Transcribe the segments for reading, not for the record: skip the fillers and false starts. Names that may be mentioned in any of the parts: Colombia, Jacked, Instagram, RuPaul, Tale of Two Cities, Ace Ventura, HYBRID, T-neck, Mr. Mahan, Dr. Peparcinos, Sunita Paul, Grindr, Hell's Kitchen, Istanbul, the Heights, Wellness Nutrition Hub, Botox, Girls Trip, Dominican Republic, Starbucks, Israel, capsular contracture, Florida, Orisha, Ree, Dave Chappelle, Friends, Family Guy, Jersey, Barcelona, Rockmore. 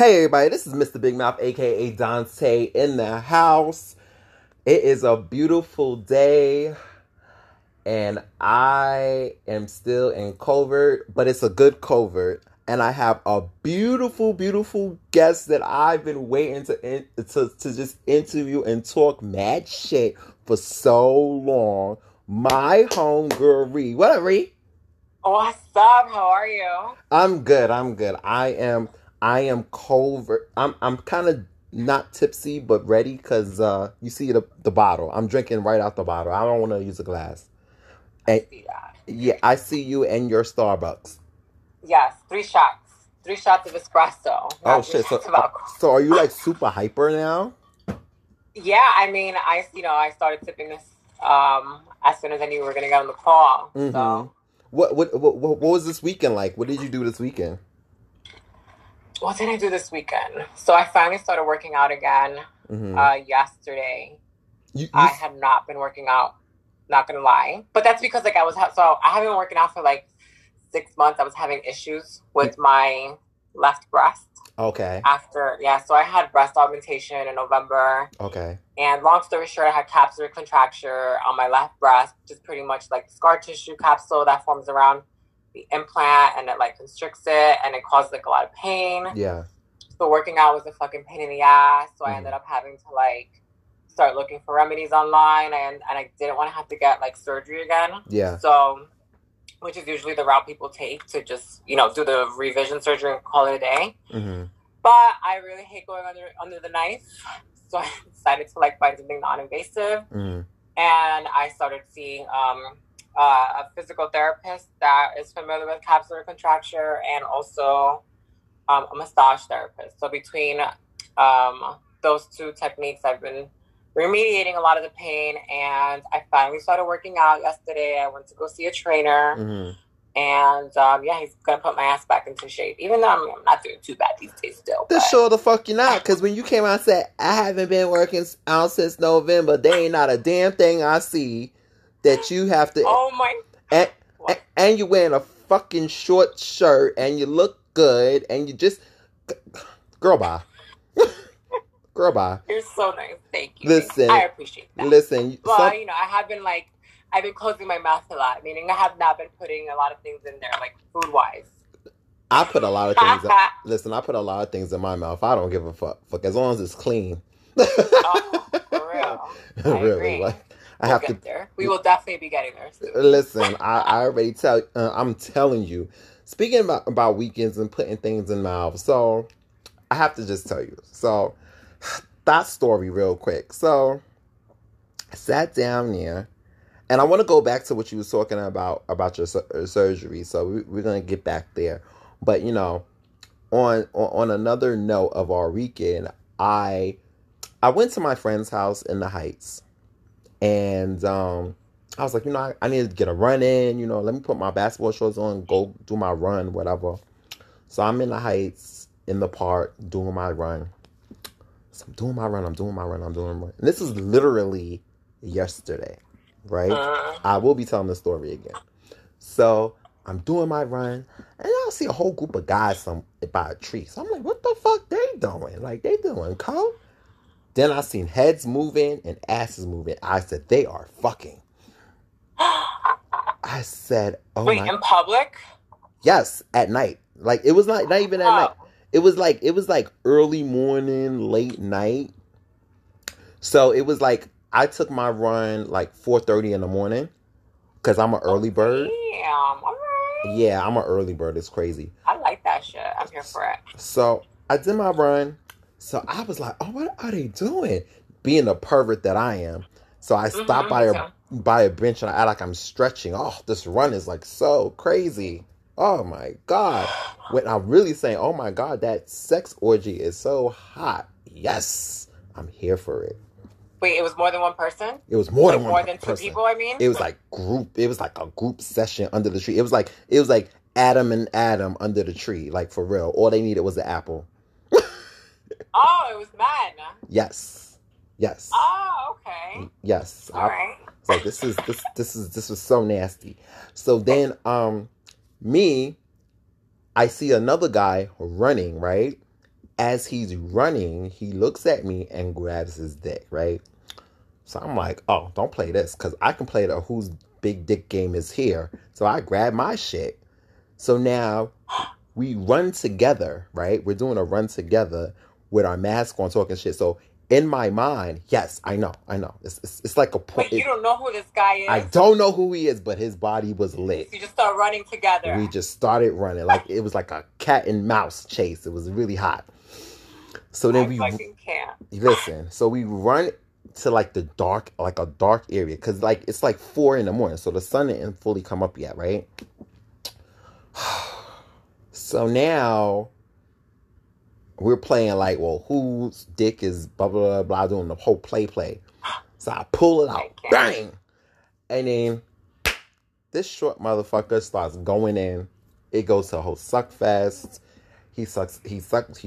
Hey everybody, this is Mr. Big Mouth, aka Dante, in the house. It is a beautiful day, and I am still in covert, but it's a good covert. And I have a beautiful, beautiful guest that I've been waiting to just interview and talk mad shit for so long. My homegirl Ree. What up, Ree? Awesome. How are you? I'm good. I am covert. I'm kind of not tipsy, but ready because you see the bottle. I'm drinking right out the bottle. I don't want to use a glass. And, I see that. Yeah, I see you and your Starbucks. Yes, three shots of espresso. Oh shit! So are you like super hyper now? Yeah, I mean, I started tipping this as soon as I knew we were gonna get on the call. Mm-hmm. So what was this weekend like? What did you do this weekend? What did I do this weekend? So I finally started working out again yesterday. I had not been working out, not going to lie. But that's because, like, I haven't been working out for, like, 6 months. I was having issues with my left breast. Okay. So I had breast augmentation in November. Okay. And long story short, I had capsular contracture on my left breast, which is pretty much, like, the scar tissue capsule that forms around the implant, and it like constricts it, and it causes like a lot of pain. Yeah. So working out was a fucking pain in the ass. So I ended up having to like start looking for remedies online, and I didn't want to have to get like surgery again. Yeah. So, which is usually the route people take to just do the revision surgery and call it a day. Mm-hmm. But I really hate going under the knife, so I decided to like find something non-invasive, and I started seeing a physical therapist that is familiar with capsular contracture, and also a massage therapist. So between those two techniques, I've been remediating a lot of the pain, and I finally started working out yesterday. I went to go see a trainer, and he's gonna put my ass back into shape, even though I'm not doing too bad these days still. Sure the fuck you're not, because when you came out and said, I haven't been working out since November, they ain't not a damn thing I see that you have to. Oh my! And you're wearing a fucking short shirt, and you look good, and you just, girl, bye. Girl, bye. You're so nice. Thank you. Listen, I appreciate that. Listen, well, I have been like, I've been closing my mouth a lot, meaning I have not been putting a lot of things in there, like food wise. I put a lot of things. I put a lot of things in my mouth. I don't give a fuck as long as it's clean. Oh, for real. I really like. We'll get there. We will definitely be getting there soon. Listen, I already tell. I'm telling you. Speaking about weekends and putting things in mouths, so I have to just tell you. So that story real quick. So I sat down there, and I want to go back to what you was talking about your surgery. So we're gonna get back there, but on another note of our weekend, I went to my friend's house in the Heights. And I was like, I need to get a run in, let me put my basketball shorts on, go do my run, whatever. So I'm in the Heights, in the park, doing my run. So I'm doing my run. And this is literally yesterday, right? I will be telling the story again. So I'm doing my run, and I'll see a whole group of guys by a tree. So I'm like, what the fuck they doing? Like, they doing coke? Then I seen heads moving and asses moving. I said, they are fucking. I said, oh my. Wait, in public? Yes, at night. Like, it was not even at night. It was like early morning, late night. So it was like, I took my run like 4:30 in the morning because I'm an early bird. Damn, all right. Yeah, I'm an early bird. It's crazy. I like that shit. I'm here for it. So I did my run. So I was like, oh, what are they doing? Being the pervert that I am. So I stopped by a bench, and I act like I'm stretching. Oh, this run is like so crazy. Oh, my God. When I'm really saying, oh, my God, that sex orgy is so hot. Yes, I'm here for it. Wait, it was more than one person? It was more than one person. More than two people, I mean? It was like group. It was like a group session under the tree. It was like Adam and Adam under the tree, like for real. All they needed was an apple. Oh, it was men. Yes. Oh, okay. Yes. All right. So this was so nasty. So then, I see another guy running, right? as he's running, he looks at me and grabs his dick, right? So I'm like, oh, don't play this, because I can play the whose big dick game is here. So I grab my shit. So now we run together, right? We're doing a run together with our mask on, talking shit. So in my mind, yes, I know. It's like a point. You don't know who this guy is? I don't know who he is, but his body was lit. So you just started running together. We just started running. Like, it was like a cat and mouse chase. It was really hot. So then so we run to like the dark, like a dark area. Cause like, it's like 4 a.m. So the sun didn't fully come up yet. Right. So now we're playing like, well, whose dick is blah, blah, blah, doing the whole play. So I pull it out, bang. And then this short motherfucker starts going in. It goes to a whole suck fest. He sucks, he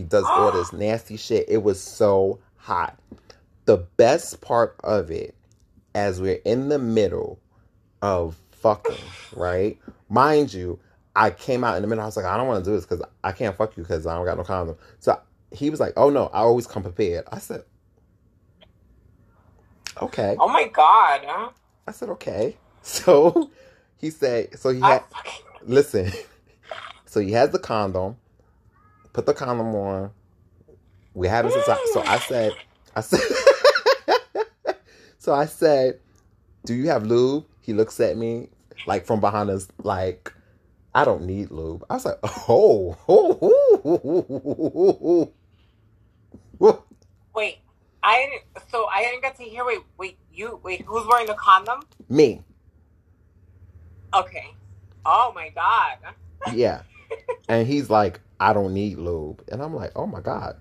does all this nasty shit. It was so hot. The best part of it, as we're in the middle of fucking, right? Mind you, I came out in the middle. I was like, I don't want to do this because I can't fuck you because I don't got no condom. So he was like, oh no, I always come prepared. I said, okay. Oh my God. Huh? I said, okay. So he said, so he has the condom. Put the condom on. We have this. So I said, so I said, do you have lube? He looks at me like from behind us, like, I don't need lube. I was like, oh. Wait, I didn't get to hear, wait, who's wearing the condom? Me. Okay. Oh my God. Yeah. And he's like, I don't need lube. And I'm like, oh my God.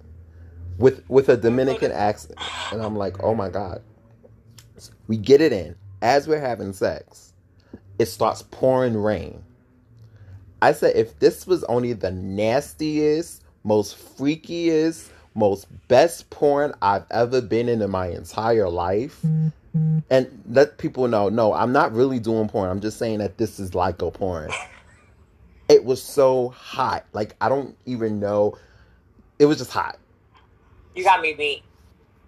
With a Dominican accent. And I'm like, oh my God. So we get it in. As we're having sex, it starts pouring rain. I said, if this was only the nastiest, most freakiest, most best porn I've ever been in my entire life. Mm-hmm. And let people know, no, I'm not really doing porn. I'm just saying that this is like a porn. It was so hot. Like, I don't even know. It was just hot. You got me beat.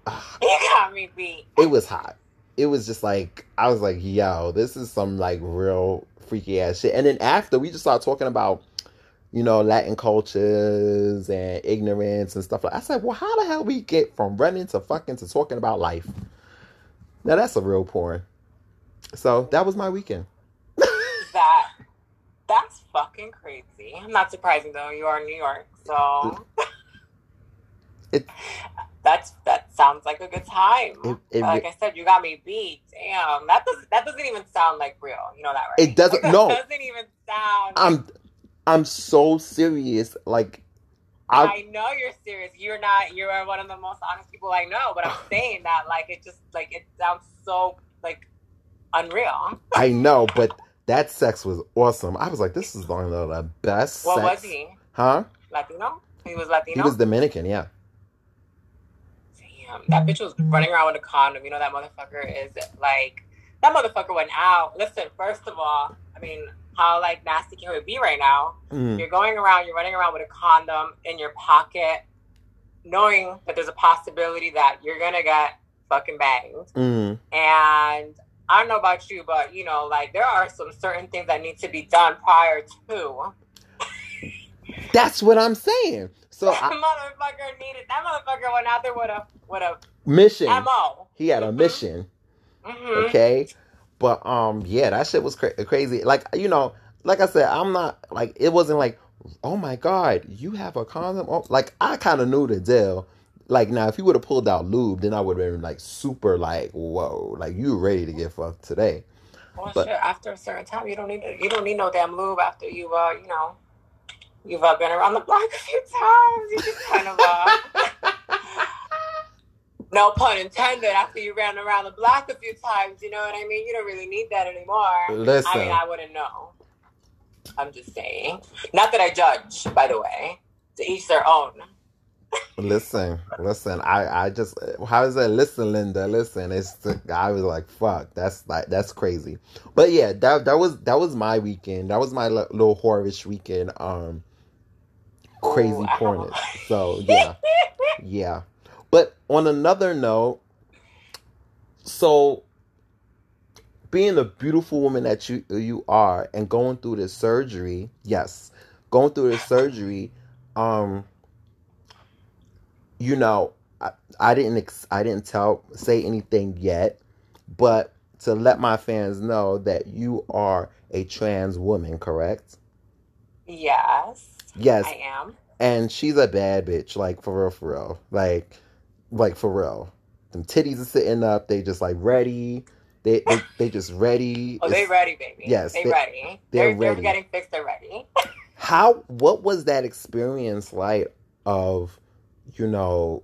It was hot. It was just like, I was like, yo, this is some like real freaky ass shit. And then after, we just started talking about, you know, Latin cultures and ignorance and stuff like that. I said, well, how the hell we get from running to fucking to talking about life? Now, that's a real porn. So that was my weekend. That's fucking crazy. Not surprising though. You are in New York, so that sounds like a good time. Like I said, you got me beat. Damn, that doesn't even sound like real. You know that, right? It doesn't. No, it doesn't even sound. I'm so serious. Like I know you're serious. You're not. You are one of the most honest people I know. But I'm saying that like it just like it sounds so like unreal. I know, but. That sex was awesome. I was like, this is one of the best sex. What was he? Huh? Latino? He was Latino? He was Dominican, yeah. Damn. That bitch was running around with a condom. You know, that motherfucker is like... That motherfucker went out. Listen, first of all, I mean, how, like, nasty can we be right now? Mm. You're going around, you're running around with a condom in your pocket, knowing that there's a possibility that you're going to get fucking banged. Mm. And... I don't know about you, but, you know, like, there are some certain things that need to be done prior to. That's what I'm saying. So that motherfucker went out there with a mission. M.O. He had a mission. Mm-hmm. Okay? But, yeah, that shit was crazy. Like, you know, like I said, I'm not, like, it wasn't like, oh, my God, you have a condom? Oh, like, I kind of knew the deal. Like, now, if you would have pulled out lube, then I would have been, like, super, like, whoa. Like, you ready to get fucked today. Well, but, sure, after a certain time, you don't need no damn lube after you've been around the block a few times. You just kind of, no pun intended, after you ran around the block a few times, you know what I mean? You don't really need that anymore. Listen. I mean, I wouldn't know. I'm just saying. Not that I judge, by the way. To each their own. Listen. I just, how is that? Listen, Linda. Listen, I was like, fuck. That's crazy. But yeah, that was my weekend. That was my little horror-ish weekend. Crazy porn. So yeah. yeah. But on another note, so being a beautiful woman that you are and going through this surgery, yes, going through this surgery, you know, I didn't say anything yet, but to let my fans know that you are a trans woman, correct? Yes, I am. And she's a bad bitch, like, for real. Like for real. Them titties are sitting up. They just, like, ready. They just ready. Oh, they ready, baby. Yes. They ready. They're ready. They're getting fixed already. What was that experience like of, you know,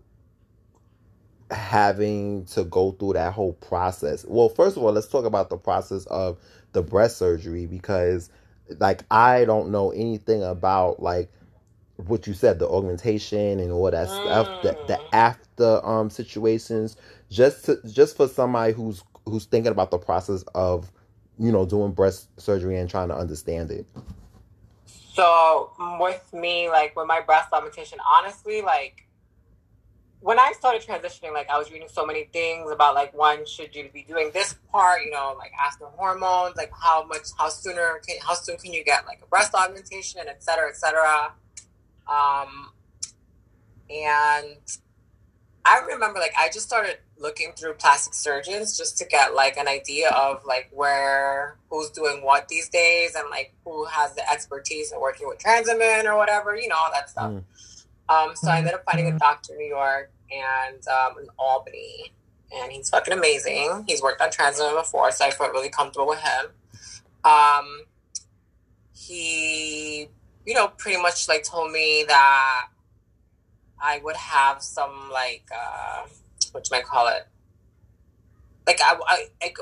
having to go through that whole process? Well, first of all, let's talk about the process of the breast surgery, because, like, I don't know anything about, like, what you said, the augmentation and all that stuff, the after situations, just for somebody who's thinking about the process of, you know, doing breast surgery and trying to understand it. So with me, like, with my breast augmentation, honestly, like, when I started transitioning, like, I was reading so many things about, like, when should you be doing this part, you know, like, after hormones, like, how soon can you get, like, a breast augmentation, et cetera, et cetera. And I remember, like, I just started looking through plastic surgeons just to get, like, an idea of, like, who's doing what these days and, like, who has the expertise in working with trans women or whatever, you know, all that stuff. So I ended up finding a doctor in New York and in Albany, and he's fucking amazing. He's worked on trans women before, so I felt really comfortable with him. He, you know, pretty much, like, told me that I would have some, like, whatchamacallit? Like, I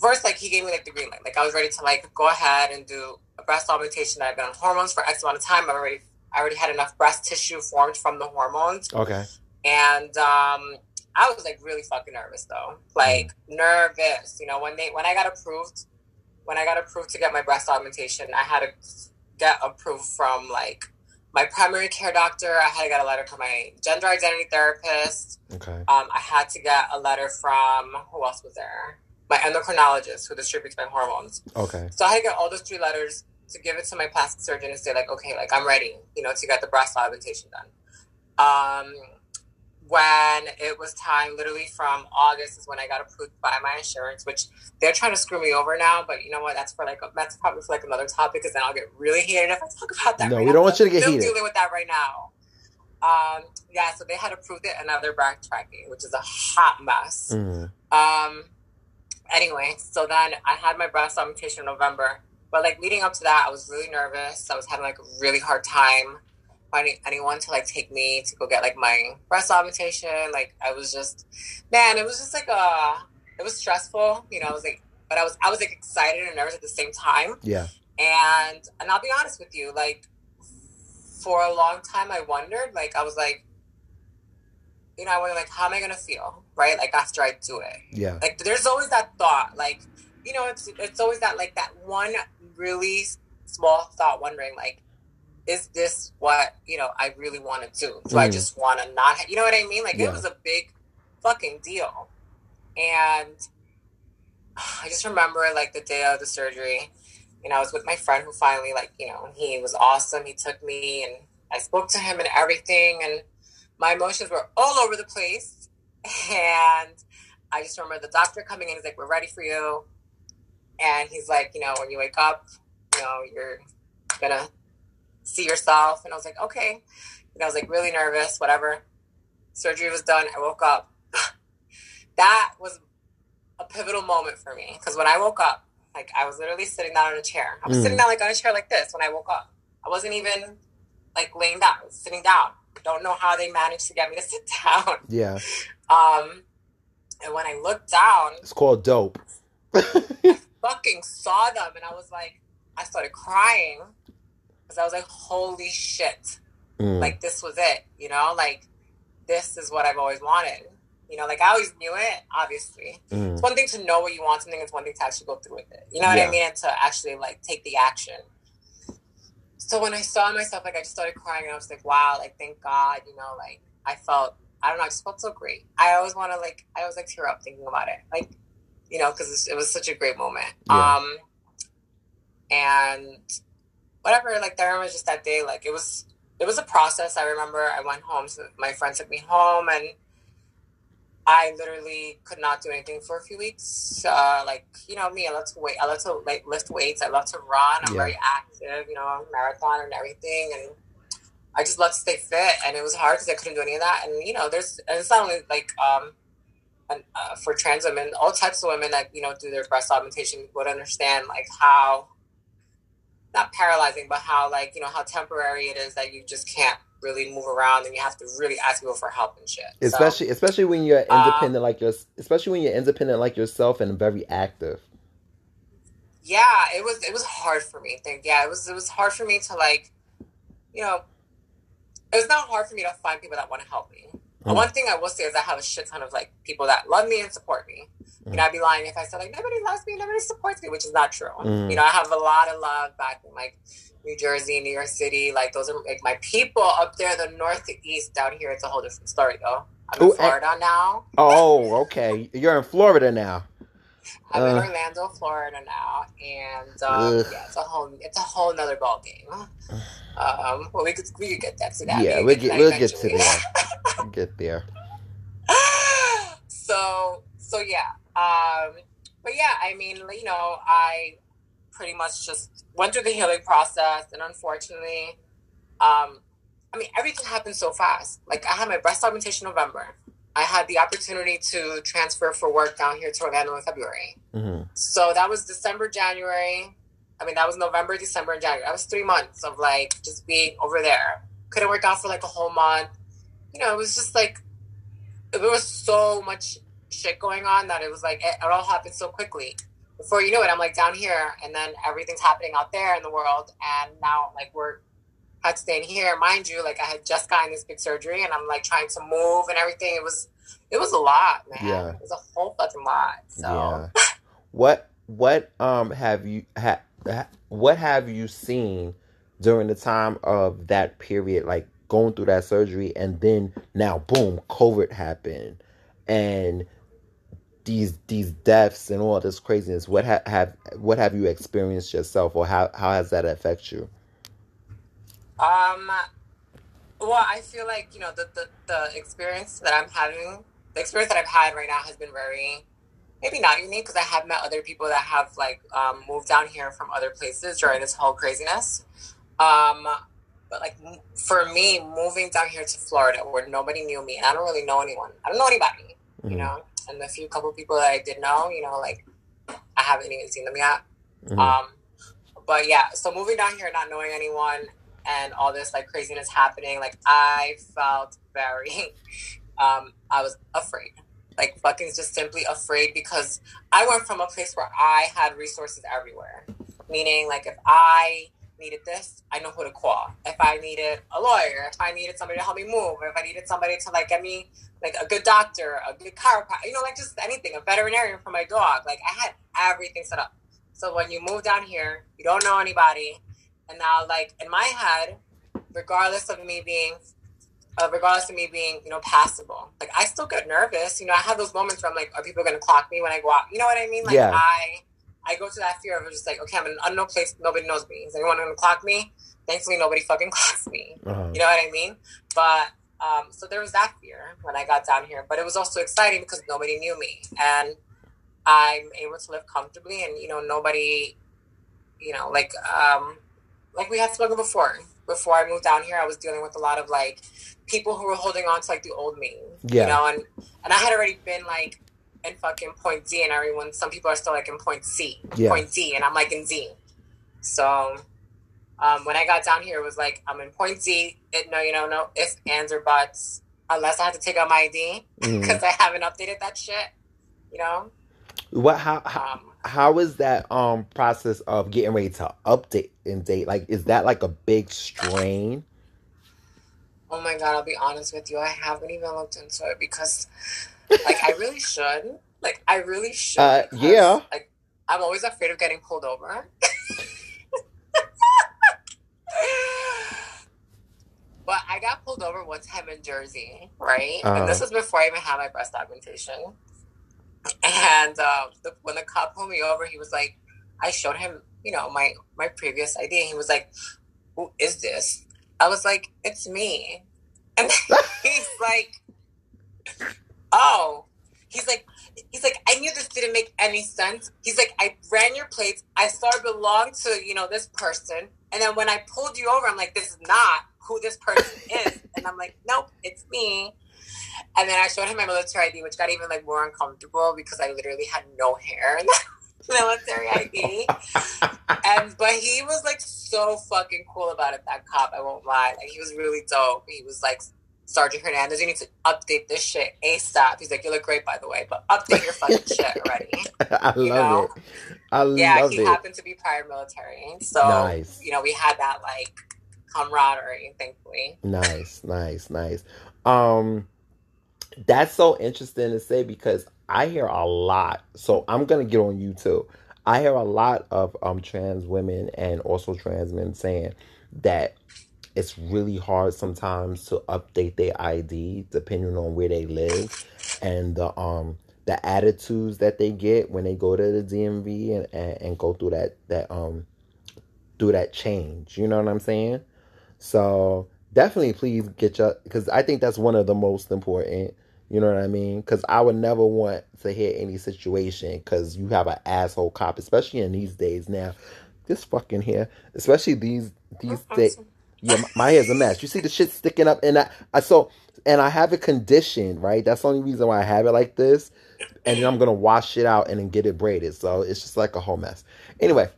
first, like, he gave me, like, the green light. Like, I was ready to, like, go ahead and do a breast augmentation. I've been on hormones for X amount of time. I already had enough breast tissue formed from the hormones. Okay. And I was, like, really fucking nervous, though. Like, nervous. You know, when I got approved to get my breast augmentation, I had to get approved from, like, my primary care doctor. I had to get a letter from my gender identity therapist. Okay. I had to get a letter from, who else was there? My endocrinologist, who distributes my hormones. Okay. So I had to get all those three letters to give it to my plastic surgeon and say, like, okay, like, I'm ready, you know, to get the breast augmentation done. When it was time, literally from August is when I got approved by my insurance, which they're trying to screw me over now, but you know what, that's probably for, like, another topic, because then I'll get really heated if I talk about that. No, right, we don't want you to get heated. I'm still dealing with that right now. Yeah, so they had approved it, and now they're backtracking, which is a hot mess. Anyway, so then I had my breast augmentation in November, but, like, leading up to that, I was really nervous. I was having, like, a really hard time finding anyone to, like, take me to go get, like, my breast augmentation. Like, I was just, man, it was just, like, it was stressful, you know. I was, like, but I was like, excited and nervous at the same time. Yeah. And I'll be honest with you, like, for a long time, I wondered, like, I was, like, you know, I wondered, like, how am I going to feel, right? Like, after I do it. Yeah. Like, there's always that thought, like, you know, it's always that, like, that one really small thought, wondering, like, is this what, you know, I really want to do? Do I just want to not, you know what I mean? Like, yeah. It was a big fucking deal. And I just remember, like, the day of the surgery, you know, I was with my friend who finally, like, you know, he was awesome. He took me, and I spoke to him and everything, and my emotions were all over the place. And I just remember the doctor coming in, he's like, we're ready for you. And he's like, you know, when you wake up, you know, you're going to see yourself. And I was like, okay. And I was, like, really nervous, whatever. Surgery was done. I woke up. That was a pivotal moment for me. Because when I woke up, like, I was literally sitting down on a chair. I was sitting down, like, on a chair like this when I woke up. I wasn't even, like, laying down. I was sitting down. I don't know how they managed to get me to sit down. Yeah. And when I looked down. It's called dope. Fucking saw them, and I was like, I started crying, because I was like, holy shit, like, this was it, you know, like, this is what I've always wanted, you know, like, I always knew it, obviously. It's one thing to know what you want something, it's one thing to actually go through with it, you know what I mean, and to actually, like, take the action. So when I saw myself, like, I just started crying, and I was like, wow, like, thank God, you know, like, I felt, I don't know, I just felt so great. I always want to, like, I always, like, tear up thinking about it. Like, you know, because it was such a great moment. Yeah. And whatever, like, I remember just that day, like, it was a process. I remember I went home, so my friend took me home, and I literally could not do anything for a few weeks. Like, you know me, I love to wait. I love to, like, lift weights. I love to run. I'm very active, you know, marathon and everything. And I just love to stay fit. And it was hard because I couldn't do any of that. And, you know, it's not only, like, for trans women, all types of women that, you know, do their breast augmentation would understand, like, how, not paralyzing, but how, like, you know, how temporary it is that you just can't really move around, and you have to really ask people for help and shit. Especially when you're independent, like yourself, and very active. Yeah, it was hard for me. It was hard for me to, like, you know, it was not hard for me to find people that want to help me. Mm. One thing I will say is I have a shit ton of, like, people that love me and support me. Mm. And I'd be lying if I said, like, nobody loves me, nobody supports me, which is not true. Mm. You know, I have a lot of love back in, like, New Jersey, New York City, like, those are, like, my people up there, the north to east. Down here, it's a whole different story, though. I'm in Florida now. Oh, okay. You're in Florida now. I'm in Orlando, Florida now, and yeah, it's a whole nother ball game. Well, we could get that to that. Yeah, we'll get there. So yeah, but yeah, I mean, you know, I pretty much just went through the healing process, and unfortunately, I mean, everything happened so fast. Like, I had my breast augmentation in November. I had the opportunity to transfer for work down here to Orlando in February. Mm-hmm. So that was December, January. I mean, that was November, December, and January. That was 3 months of, like, just being over there. Couldn't work out for, like, a whole month. You know, it was just, like, there was so much shit going on that it was, like, it all happened so quickly. Before you know it, I'm, like, down here, and then everything's happening out there in the world, and now, like, had to stay in here. Mind you, like, I had just gotten this big surgery, and I'm, like, trying to move and everything. It was a lot, man. Yeah. It was a whole fucking lot. So yeah. What have you seen during the time of that period, like, going through that surgery, and then now, boom, COVID happened, and these deaths and all this craziness? What have you experienced yourself, or how has that affected you? Well, I feel like, you know, the experience that I'm having, the experience that I've had right now has been very, maybe not unique, because I have met other people that have, like, moved down here from other places during this whole craziness. But, like, for me, moving down here to Florida, where nobody knew me, and I don't really know anyone. I don't know anybody, mm-hmm. you know, and the few couple people that I did know, you know, like, I haven't even seen them yet. Mm-hmm. But yeah, so moving down here, not knowing anyone, and all this, like, craziness happening, like, I felt very, I was afraid, like, fucking just simply afraid, because I went from a place where I had resources everywhere, meaning, like, if I needed this, I know who to call. If I needed a lawyer, if I needed somebody to help me move, if I needed somebody to, like, get me, like, a good doctor, a good chiropractor, you know, like, just anything, a veterinarian for my dog, like, I had everything set up. So when you move down here, you don't know anybody. And now, like, in my head, regardless of me being, you know, passable, like, I still get nervous. You know, I have those moments where I'm like, are people going to clock me when I go out? You know what I mean? Like, yeah. I go to that fear of just, like, okay, I'm in an unknown place. Nobody knows me. Is anyone going to clock me? Thankfully, nobody fucking clocks me. Uh-huh. You know what I mean? But, so there was that fear when I got down here, but it was also exciting because nobody knew me, and I'm able to live comfortably, and, you know, nobody, you know, like we had spoken before I moved down here, I was dealing with a lot of, like, people who were holding on to, like, the old me, yeah. you know, and I had already been, like, in fucking point D, and some people are still, like, in point C, yeah. point D, and I'm, like, in Z. So, when I got down here, it was, like, I'm in point Z, no ifs, ands, or buts, unless I have to take out my ID, because I haven't updated that shit, you know? How is that process of getting ready to update and date? Like, is that, like, a big strain? Oh, my God. I'll be honest with you. I haven't even looked into it because, like, I really should. Like, I really should. Because, yeah. Like, I'm always afraid of getting pulled over. But I got pulled over one time in Jersey, right? And this was before I even had my breast augmentation. And when the cop pulled me over, he was like, I showed him, you know, my previous ID. And he was like, who is this? I was like, it's me. And he's like, oh. He's like, I knew this didn't make any sense. He's like, I ran your plates. I saw it belonged to, you know, this person. And then when I pulled you over, I'm like, this is not who this person is. And I'm like, nope, it's me. And then I showed him my military ID, which got even like more uncomfortable because I literally had no hair in that military ID. But he was like so fucking cool about it, that cop, I won't lie. Like, he was really dope. He was like, Sergeant Hernandez, you need to update this shit ASAP. He's like, you look great, by the way, but update your fucking shit already. I love it. I love it. Yeah, he happened to be prior military. So, nice. You know, we had that, like, camaraderie, thankfully. Nice. That's so interesting to say because I hear a lot. So I'm going to get on you, too. I hear a lot of trans women and also trans men saying that it's really hard sometimes to update their ID depending on where they live and the attitudes that they get when they go to the DMV and go through that change. You know what I'm saying? So definitely please get your, because I think that's one of the most important, you know what I mean? Because I would never want to hear any situation because you have an asshole cop, especially in these days now. This fucking hair, especially these days. Yeah, my hair's a mess. You see the shit sticking up, and I have it conditioned, right? That's the only reason why I have it like this, and then I'm gonna wash it out and then get it braided. So it's just like a whole mess. Anyway,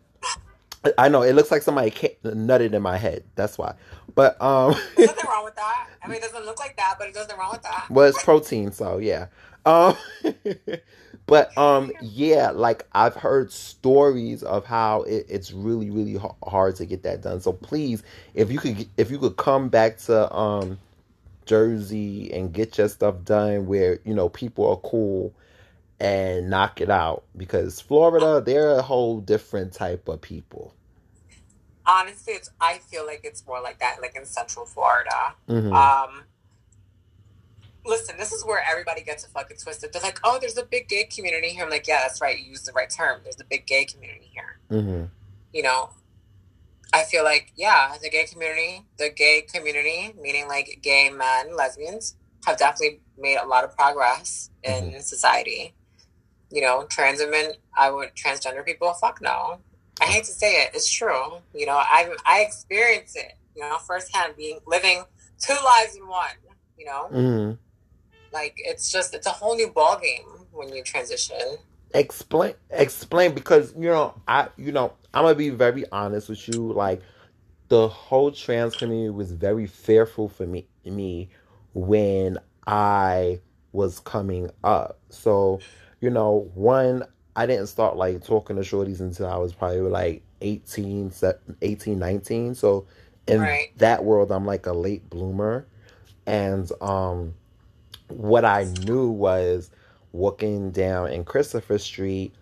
I know it looks like somebody nutted in my head. That's why. But there's nothing wrong with that. I mean, it doesn't look like that, but it doesn't wrong with that. Well, it's protein, so yeah. But yeah, like I've heard stories of how it's really, really hard to get that done. So please, if you could come back to Jersey and get your stuff done, where you know people are cool and knock it out, because Florida, they're a whole different type of people. Honestly, I feel like it's more like that, like in Central Florida. Mm-hmm. Listen, this is where everybody gets a fucking twisted. They're like, oh, there's a big gay community here. I'm like, yeah, that's right. You used the right term. There's a big gay community here. Mm-hmm. You know, I feel like, yeah, the gay community, meaning like gay men, lesbians, have definitely made a lot of progress in society. You know, trans women, transgender people, fuck no. I hate to say it. It's true. You know, I experienced it, you know, firsthand, living two lives in one, you know? Mm-hmm. Like, it's a whole new ballgame when you transition. Explain, because, I'm going to be very honest with you. Like, the whole trans community was very fearful for me when I was coming up. So, you know, one, I didn't start, like, talking to shorties until I was probably, like, 18, 19. So, in that world, I'm, like, a late bloomer. And, what I knew was walking down in Christopher Street,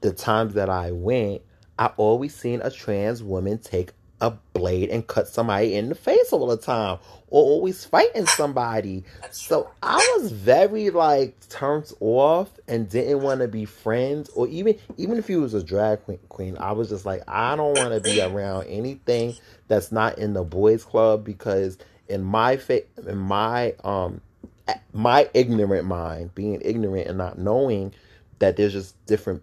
the times that I went, I always seen a trans woman take a blade and cut somebody in the face all the time, or always fighting somebody. So I was very like turned off and didn't want to be friends, or even if he was a drag queen, I was just like, I don't want to be around anything that's not in the boys club, because in my ignorant mind, being ignorant and not knowing that there's just different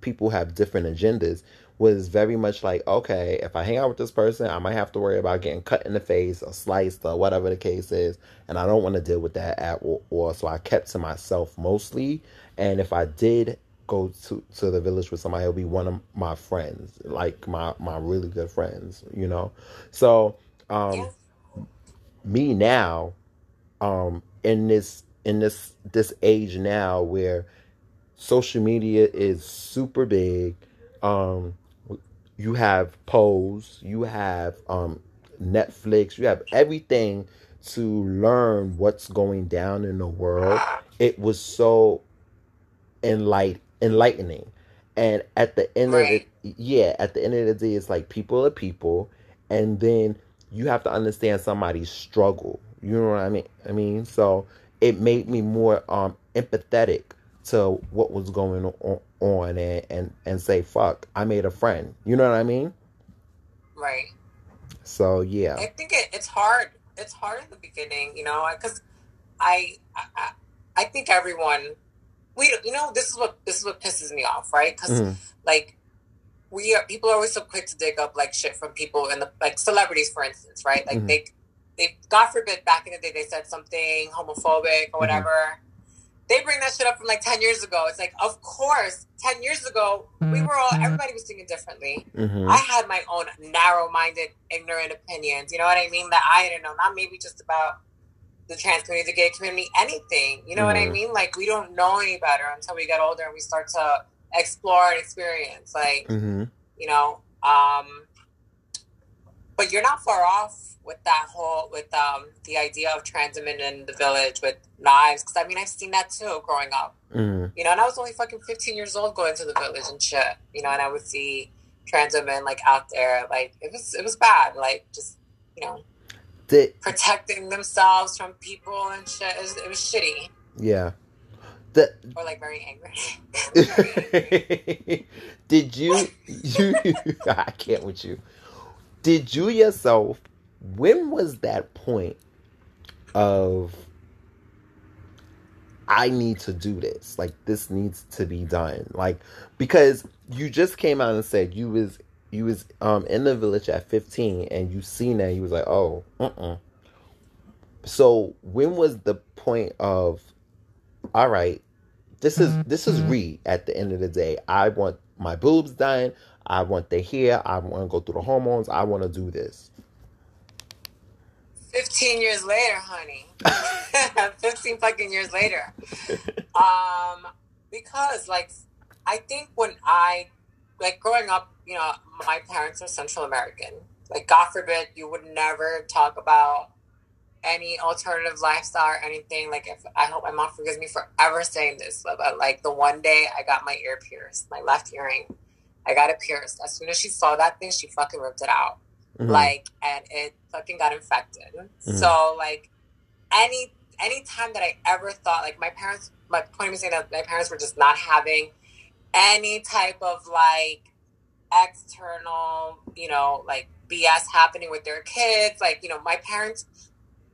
people have different agendas, was very much like, okay, if I hang out with this person, I might have to worry about getting cut in the face or sliced or whatever the case is, and I don't want to deal with that at all. So I kept to myself mostly, and if I did go to the village with somebody, it'll be one of my friends, like my really good friends, you know. So yeah. Me now, in this age now where social media is super big, you have Pose, you have Netflix, you have everything to learn what's going down in the world. It was so enlightening, and at the end of the day, it's like people are people, and then you have to understand somebody's struggle. You know what I mean? So it made me more empathetic to what was going on and say, fuck, I made a friend. You know what I mean? Right. So, yeah. I think it's hard. It's hard at the beginning, you know, because I think everyone, this is what pisses me off, right? Because like people are always so quick to dig up like shit from people and like celebrities, for instance, right? Like they God forbid, back in the day they said something homophobic or whatever. They bring that shit up from like 10 years ago. It's like, of course, 10 years ago we were all, everybody was thinking differently. I had my own narrow-minded, ignorant opinions. You know what I mean? That I didn't know, not maybe just about the trans community, the gay community, anything. You know what I mean? Like, we don't know any better until we get older and we start to explore and experience. Like, you know, but you're not far off with that whole, with the idea of trans women in the village with knives. Because, I mean, I've seen that too growing up. You know, and I was only fucking 15 years old going to the village and shit. You know, and I would see trans women, like, out there. Like, it was bad. Like, just, you know. Protecting themselves from people and shit. It was shitty. Yeah. Or like very angry. Did you I can't with you. Did you yourself, when was that point of I need to do this? Like, this needs to be done. Like, because you just came out and said you was in the village at 15 and you seen that, you was like, oh, So when was the point of, all right, this is Ree at the end of the day. I want my boobs done. I want the hair. I want to go through the hormones. I want to do this. 15 years later, honey. 15 fucking years later. Because, like, I think when I, like, growing up, you know, my parents are Central American. Like, God forbid, you would never talk about any alternative lifestyle or anything. Like, if I hope my mom forgives me for ever saying this, but like, the one day I got my ear pierced, my left earring, I got it pierced. As soon as she saw that thing, she fucking ripped it out. Like, and it fucking got infected. So, like, any time that I ever thought, like, my parents, my point of saying that my parents were just not having any type of, like, external, you know, like, BS happening with their kids. Like, you know, my parents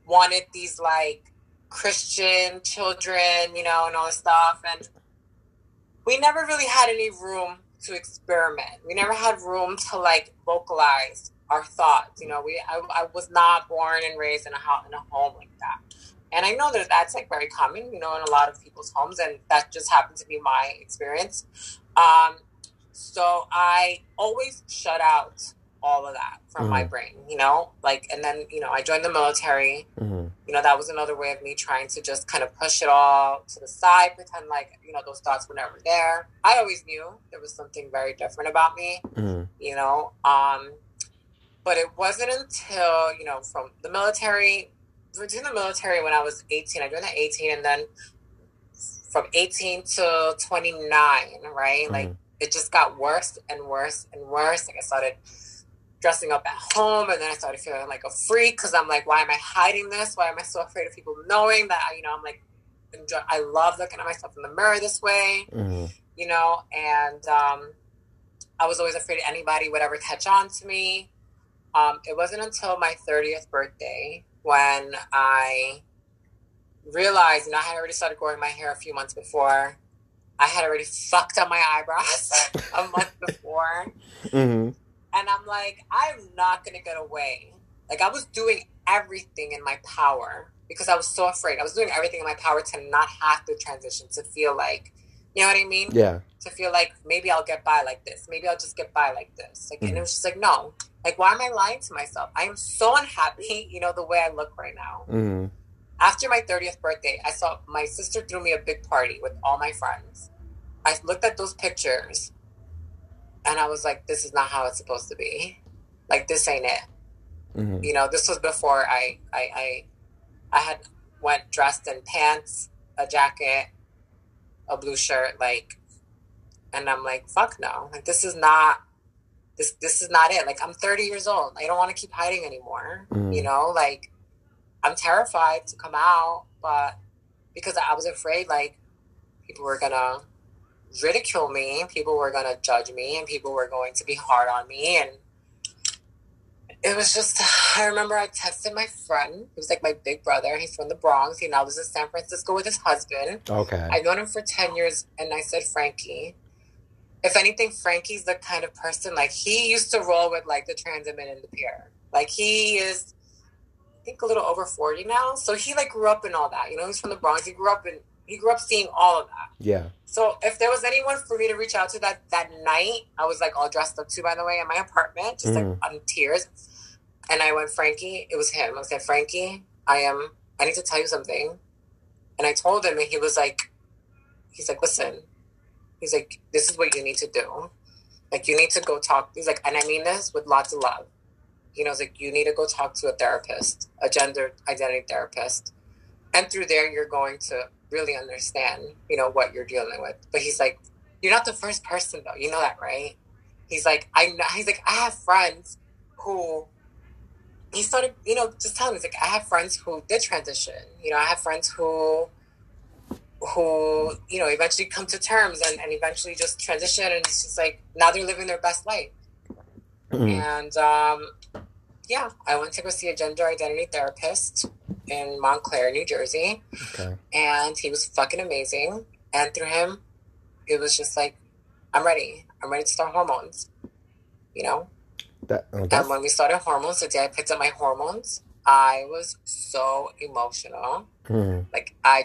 wanted these, like, Christian children, you know, and all this stuff. And we never really had any room to experiment. We never had room to, like, vocalize our thoughts. You know, I was not born and raised in a home like that. And I know that that's, like, very common, you know, in a lot of people's homes. And that just happened to be my experience. So I always shut out all of that from my brain, you know, like, and then, you know, I joined the military, you know, that was another way of me trying to just kind of push it all to the side, pretend like, you know, those thoughts were never there. I always knew there was something very different about me, you know, but it wasn't until, you know, between the military when I was 18, I joined at 18, and then from 18 to 29, right? Like, it just got worse and worse and worse. Like, I started dressing up at home, and then I started feeling like a freak because I'm like, why am I hiding this? Why am I so afraid of people knowing that, you know, I'm like, I love looking at myself in the mirror this way, you know, and I was always afraid anybody would ever catch on to me. It wasn't until my 30th birthday when I realized, you know, I had already started growing my hair a few months before. I had already fucked up my eyebrows a month before. And I'm like, I'm not going to get away. Like, I was doing everything in my power because I was so afraid. I was doing everything in my power to not have to transition, to feel like, you know what I mean? Yeah. To feel like maybe I'll get by like this. Maybe I'll just get by like this. Like, and it was just like, no. Like, why am I lying to myself? I am so unhappy, you know, the way I look right now. After my 30th birthday, I saw my sister threw me a big party with all my friends. I looked at those pictures and I was like, this is not how it's supposed to be. Like, this ain't it. You know, this was before I had went dressed in pants, a jacket, a blue shirt, like, and I'm like, fuck no. Like, this is not This is not it. Like, I'm 30 years old. I don't want to keep hiding anymore. Mm. You know, like, I'm terrified to come out, but because I was afraid, like, people were going to ridicule me, people were going to judge me, and people were going to be hard on me. And it was just, I remember I texted my friend. He was like my big brother. He's from the Bronx. He now lives in San Francisco with his husband. Okay. I've known him for 10 years, and I said, Frankie, if anything, Frankie's the kind of person, like, he used to roll with, like, the trans men in the pier. Like, he is, I think, a little over 40 now. So he, like, grew up in all that. You know, he's from the Bronx. He grew up seeing all of that. Yeah. So if there was anyone for me to reach out to that night, I was, like, all dressed up, too, by the way, in my apartment, just, like, on tears. And I went, Frankie, it was him. I said, Frankie, I need to tell you something. And I told him, and he was, like, listen. He's like, this is what you need to do. Like, you need to go talk. He's like, and I mean this with lots of love. You know, it's like, you need to go talk to a therapist, a gender identity therapist. And through there, you're going to really understand, you know, what you're dealing with. But he's like, you're not the first person, though. You know that, right? He's like, I have friends who, he started, you know, just telling me, he's like, I have friends who did transition. You know, I have friends who, you know, eventually come to terms and eventually just transition. And it's just like, now they're living their best life. Mm. And, I went to go see a gender identity therapist in Montclair, New Jersey. Okay. And he was fucking amazing. And through him, it was just like, I'm ready. I'm ready to start hormones, you know? And when we started hormones, the day I picked up my hormones, I was so emotional. Mm. Like, I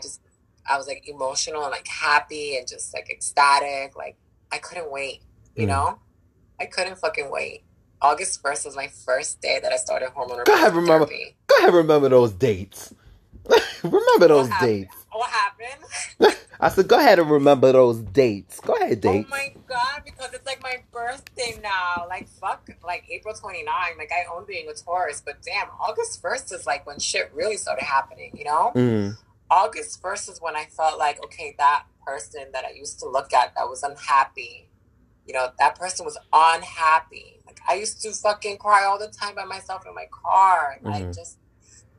was, like, emotional and, like, happy and just, like, ecstatic. Like, I couldn't wait, you know? I couldn't fucking wait. August 1st was my first day that I started hormone replacement therapy. Go ahead, remember those dates. What happened? I said, go ahead and remember those dates. Go ahead, dates. Oh, my God, because it's, like, my birthday now. Like, fuck, like, April 29. Like, I own being a Taurus. But, damn, August 1st is, like, when shit really started happening, you know? Mm. August 1st is when I felt like, okay, that person that I used to look at that was unhappy, you know, that person was unhappy. Like, I used to fucking cry all the time by myself in my car. Like, just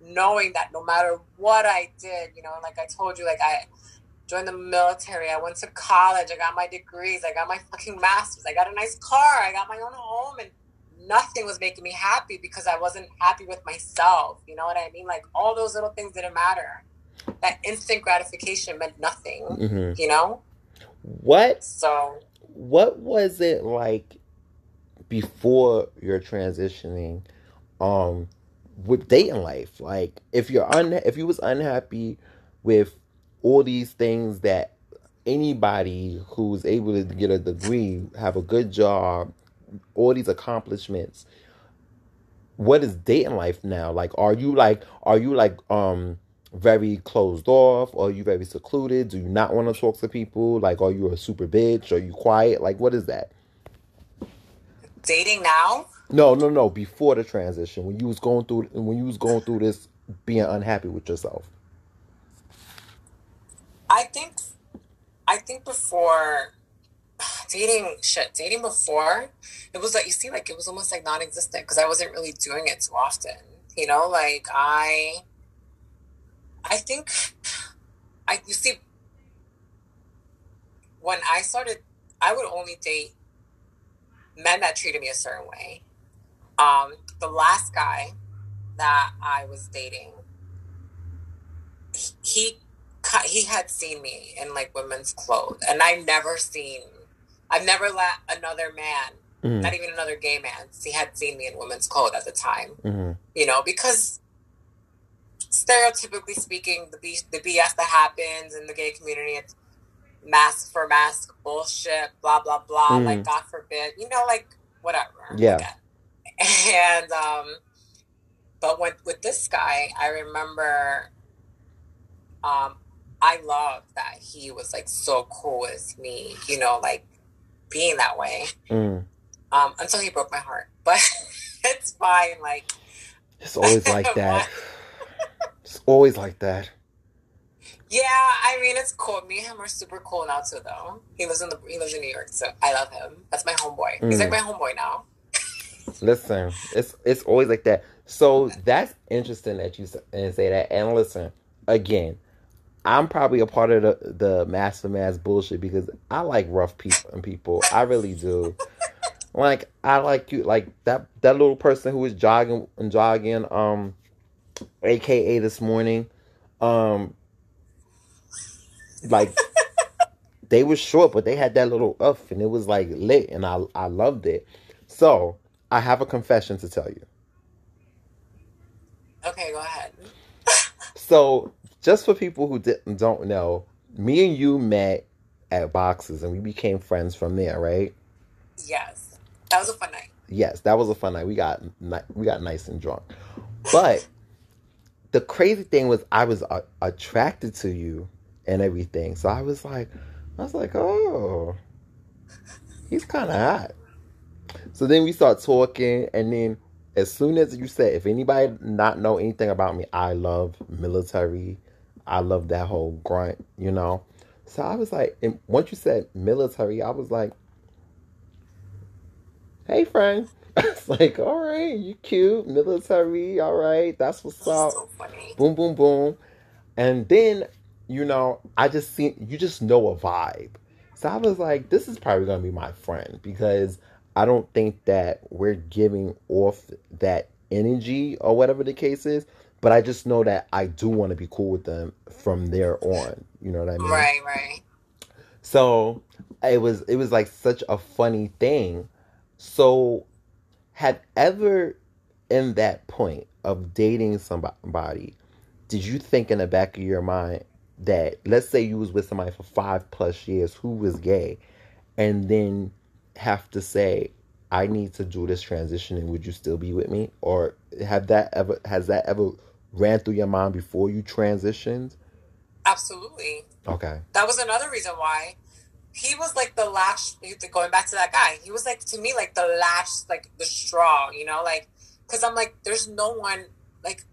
knowing that no matter what I did, you know, like I told you, like, I joined the military. I went to college. I got my degrees. I got my fucking master's. I got a nice car. I got my own home. And nothing was making me happy because I wasn't happy with myself. You know what I mean? Like, all those little things didn't matter. That instant gratification meant nothing, you know? What was it like before your transitioning with dating life? Like, if you was unhappy with all these things that anybody who's able to get a degree, have a good job, all these accomplishments, what is dating life now? Like, are you very closed off, or are you very secluded? Do you not want to talk to people? Like, are you a super bitch? Are you quiet? Like, what is that? Dating now? No. Before the transition, when you was going through this, being unhappy with yourself. I think before dating before, it was like, you see, like, it was almost like non-existent because I wasn't really doing it too often. You know, like, I think, you see, when I started, I would only date men that treated me a certain way. The last guy that I was dating, he had seen me in, like, women's clothes, and I've never let another man, not even another gay man, he had seen me in women's clothes at the time, you know, because stereotypically speaking, the BS that happens in the gay community, it's mask for mask bullshit, blah, blah, blah, like, God forbid, you know, like, whatever. Yeah. And, but with this guy, I remember, I loved that he was, like, so cool with me, you know, like, being that way, until he broke my heart, but it's fine. Like, it's always like that. It's always like that. Yeah, I mean, it's cool. Me and him are super cool now too, though. He lives in New York, so I love him. That's my homeboy. He's like my homeboy now. else. Listen, it's always like that. So that's interesting that you say that. And listen, again, I'm probably a part of the mastermind bullshit because I like rough people and people. I really do. Like, I like you, like that little person who was jogging, AKA this morning, like they were short, but they had that little uff and it was like lit and I loved it. So I have a confession to tell you. Okay, go ahead. So just for people who don't know, me and you met at Boxes and we became friends from there, right? Yes. That was a fun night. Yes, that was a fun night. We got nice and drunk. But the crazy thing was I was attracted to you and everything. So I was like, oh, he's kind of hot. So then we start talking. And then as soon as you said, if anybody not know anything about me, I love military. I love that whole grunt, you know. So I was like, and once you said military, I was like, hey, friend. It's like, all right, you cute, military, all right, that's what's up. So funny. Boom, boom, boom. And then, you know, you just know a vibe. So I was like, this is probably going to be my friend because I don't think that we're giving off that energy or whatever the case is. But I just know that I do want to be cool with them from there on. You know what I mean? Right, right. So it was like such a funny thing. So, had ever in that point of dating somebody, did you think in the back of your mind that, let's say you was with somebody for 5+ years who was gay, and then have to say, I need to do this transition and would you still be with me? Or has that ever ran through your mind before you transitioned? Absolutely. Okay. That was another reason why. He was like the last, going back to that guy, he was like, to me, like the last, like the straw, you know, like, cause I'm like, there's no one, like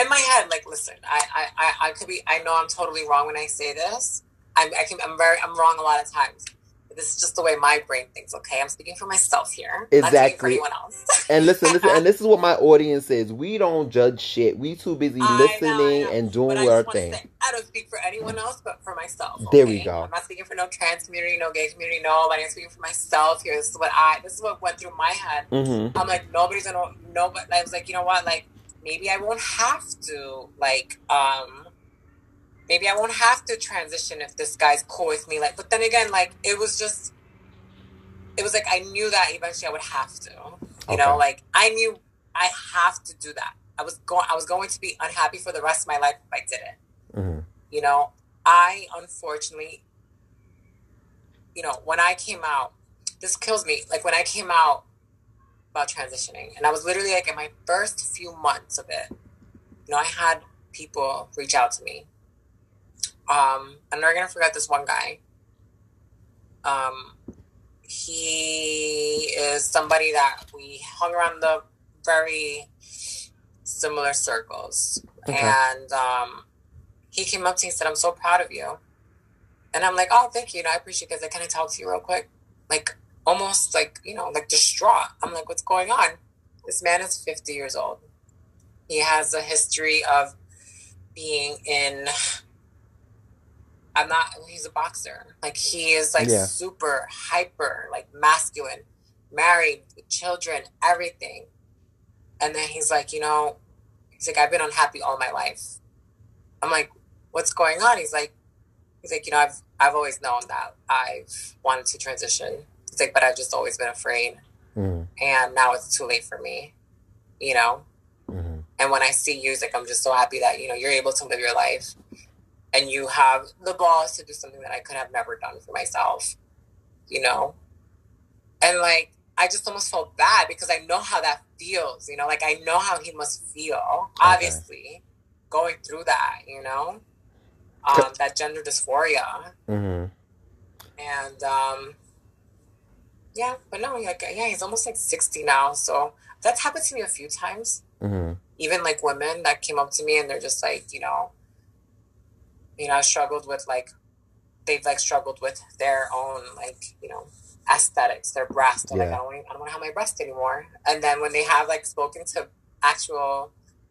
in my head, like, listen, I could be, I know I'm totally wrong when I say this. I'm wrong a lot of times. But this is just the way my brain thinks. Okay. I'm speaking for myself here. Exactly. Not speaking for anyone else. And listen, and this is what my audience is. We don't judge shit. We too busy listening and doing our thing. I don't speak for anyone else but for myself. Okay? There we go. I'm not speaking for no trans community, no gay community, nobody. I'm speaking for myself here. This is what went through my head. Mm-hmm. I'm like, nobody. I was like, you know what? Like, maybe I won't have to. Like, maybe I won't have to transition if this guy's cool with me. Like, but then again, like, it was like I knew that eventually I would have to. You know, like I knew I have to do that. I was going to be unhappy for the rest of my life if I didn't. Mm-hmm. You know, I unfortunately, you know, when I came out, this kills me. Like when I came out about transitioning, and I was literally like in my first few months of it, you know, I had people reach out to me. I'm never gonna forget this one guy. He is somebody that we hung around the very similar circles, okay. And he came up to me and said, I'm so proud of you. And I'm like, oh, thank you. You know, I appreciate it. Can I talk to you real quick? Like, almost like, you know, like distraught. I'm like, what's going on? This man is 50 years old. He has a history of being in, he's a boxer. Like, he is like super hyper, like masculine, married, with children, everything. And then he's like, you know, he's like, I've been unhappy all my life. I'm like, what's going on? He's like, you know, I've always known that I've wanted to transition. He's like, but I've just always been afraid. Mm-hmm. And now it's too late for me, you know? Mm-hmm. And when I see you, it's like, I'm just so happy that, you know, you're able to live your life and you have the balls to do something that I could have never done for myself, you know? And like, I just almost felt bad because I know how that feels, you know? Like, I know how he must feel, obviously. Going through that, you know, that gender dysphoria. Mm-hmm. And, but no, like, he's almost like 60 now. So that's happened to me a few times. Mm-hmm. Even like women that came up to me and they're just like, you know, I struggled with like, they've like struggled with their own, like, you know, aesthetics, their breasts. They're like, I don't want to have my breast anymore. And then when they have like spoken to actual,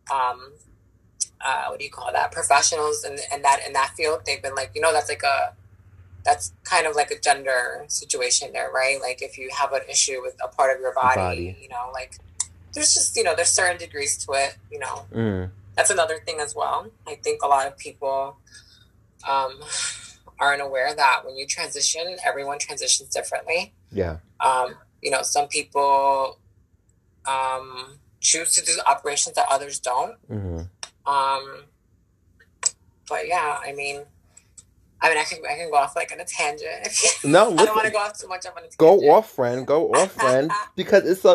what do you call that? Professionals in that field, they've been like, you know, that's kind of like a gender situation there, right? Like if you have an issue with a part of your body. You know, like there's just, you know, there's certain degrees to it, you know. Mm. That's another thing as well. I think a lot of people aren't aware that when you transition, everyone transitions differently. Yeah. You know, some people choose to do operations that others don't. Mm-hmm. But yeah, I mean, I can go off like on a tangent. No, listen, I don't want to go off too much. Go off, friend, because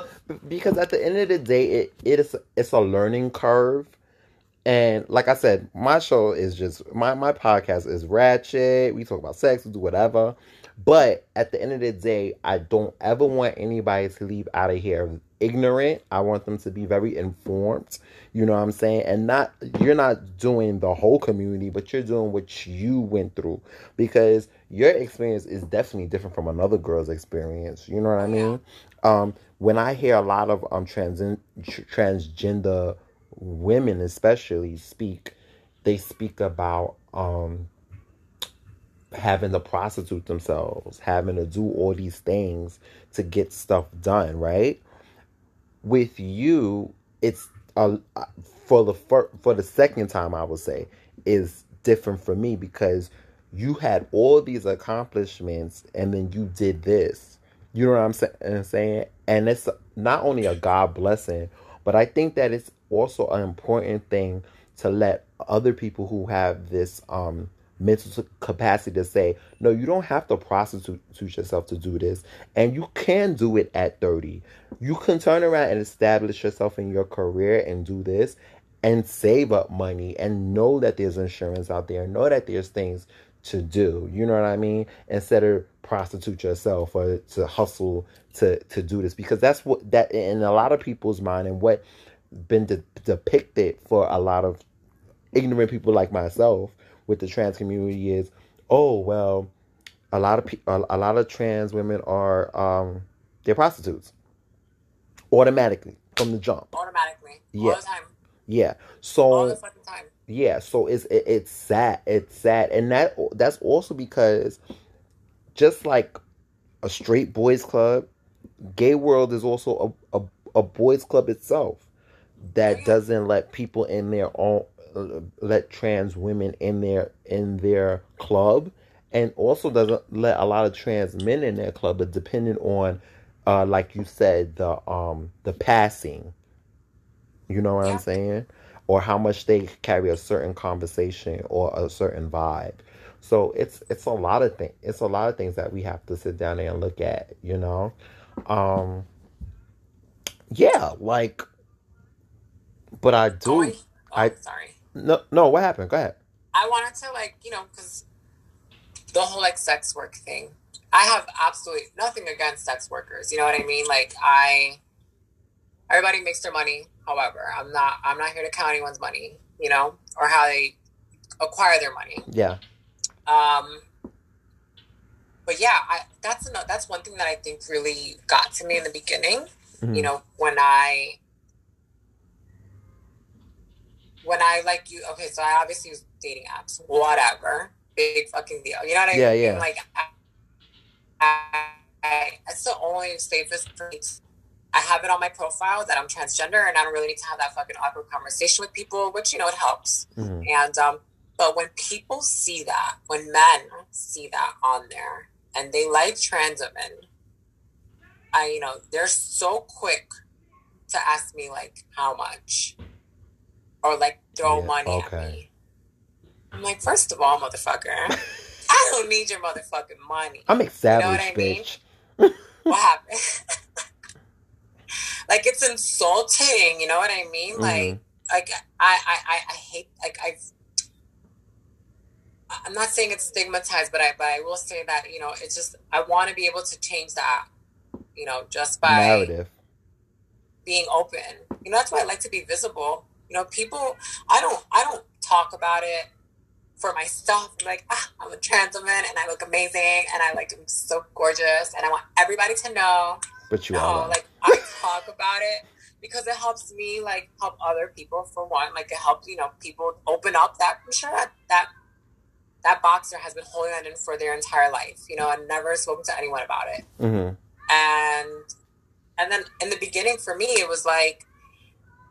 because at the end of the day, it's a learning curve, and like I said, my show is just my podcast is ratchet. We talk about sex, we do whatever, but at the end of the day, I don't ever want anybody to leave out of here ignorant. I want them to be very informed, you know what I'm saying? And you're not doing the whole community, but you're doing what you went through, because your experience is definitely different from another girl's experience, you know what I mean? When I hear a lot of transgender women especially speak, they speak about having to prostitute themselves, having to do all these things to get stuff done, right? With you, it's for the second time, I would say, is different for me, because you had all these accomplishments and then you did this. You know what I'm saying? And it's not only a God blessing, but I think that it's also an important thing to let other people who have this mental capacity to say, no, you don't have to prostitute yourself to do this, and you can do it at 30. You can turn around and establish yourself in your career and do this and save up money and know that there's insurance out there, know that there's things to do, you know what I mean, instead of prostitute yourself or to hustle to do this, because that's what that in a lot of people's mind and what been depicted for a lot of ignorant people like myself with the trans community is, oh well, a lot of trans women are they're prostitutes automatically from the jump. Automatically, yeah. All the time. Yeah. So all the fucking time. Yeah. So it's sad. It's sad, and that's also because just like a straight boys club, gay world is also a boys club itself that doesn't let people in their own. Let trans women in their club, and also doesn't let a lot of trans men in their club, but depending on like you said, the passing, you know what I'm saying, or how much they carry a certain conversation or a certain vibe. So it's a lot of things that we have to sit down there and look at, you know. Sorry. No, what happened? Go ahead. I wanted to, like, you know, because the whole, like, sex work thing. I have absolutely nothing against sex workers. You know what I mean? Like, everybody makes their money. However, I'm not here to count anyone's money, you know, or how they acquire their money. Yeah. But yeah, that's one thing that I think really got to me in the beginning. Mm-hmm. You know, when I like you, okay, so I obviously use dating apps, whatever, big fucking deal. You know what I mean? Yeah. Like, that's the only safest place. I have it on my profile that I'm transgender, and I don't really need to have that fucking awkward conversation with people, which, you know, it helps. Mm-hmm. And but when people see that, when men see that on there, and they like trans women, you know, they're so quick to ask me like how much. Or, like, throw money at me. I'm like, first of all, motherfucker, I don't need your motherfucking money. I'm established, bitch. You know what I mean? What happened? Like, it's insulting, you know what I mean? Mm-hmm. Like I hate, like, I'm not saying it's stigmatized, but I will say that, you know, it's just, I want to be able to change that, you know, just by narrative. Being open. You know, that's why I like to be visible. You know, people, I don't talk about it for myself. I'm like, I'm a trans woman and I look amazing and I like am so gorgeous and I want everybody to know. But you are. Like, I talk about it because it helps me like help other people for one. Like it helps, you know, people open up that, I'm sure that boxer has been holding on in for their entire life, you know, and never spoken to anyone about it. Mm-hmm. And then in the beginning for me, it was like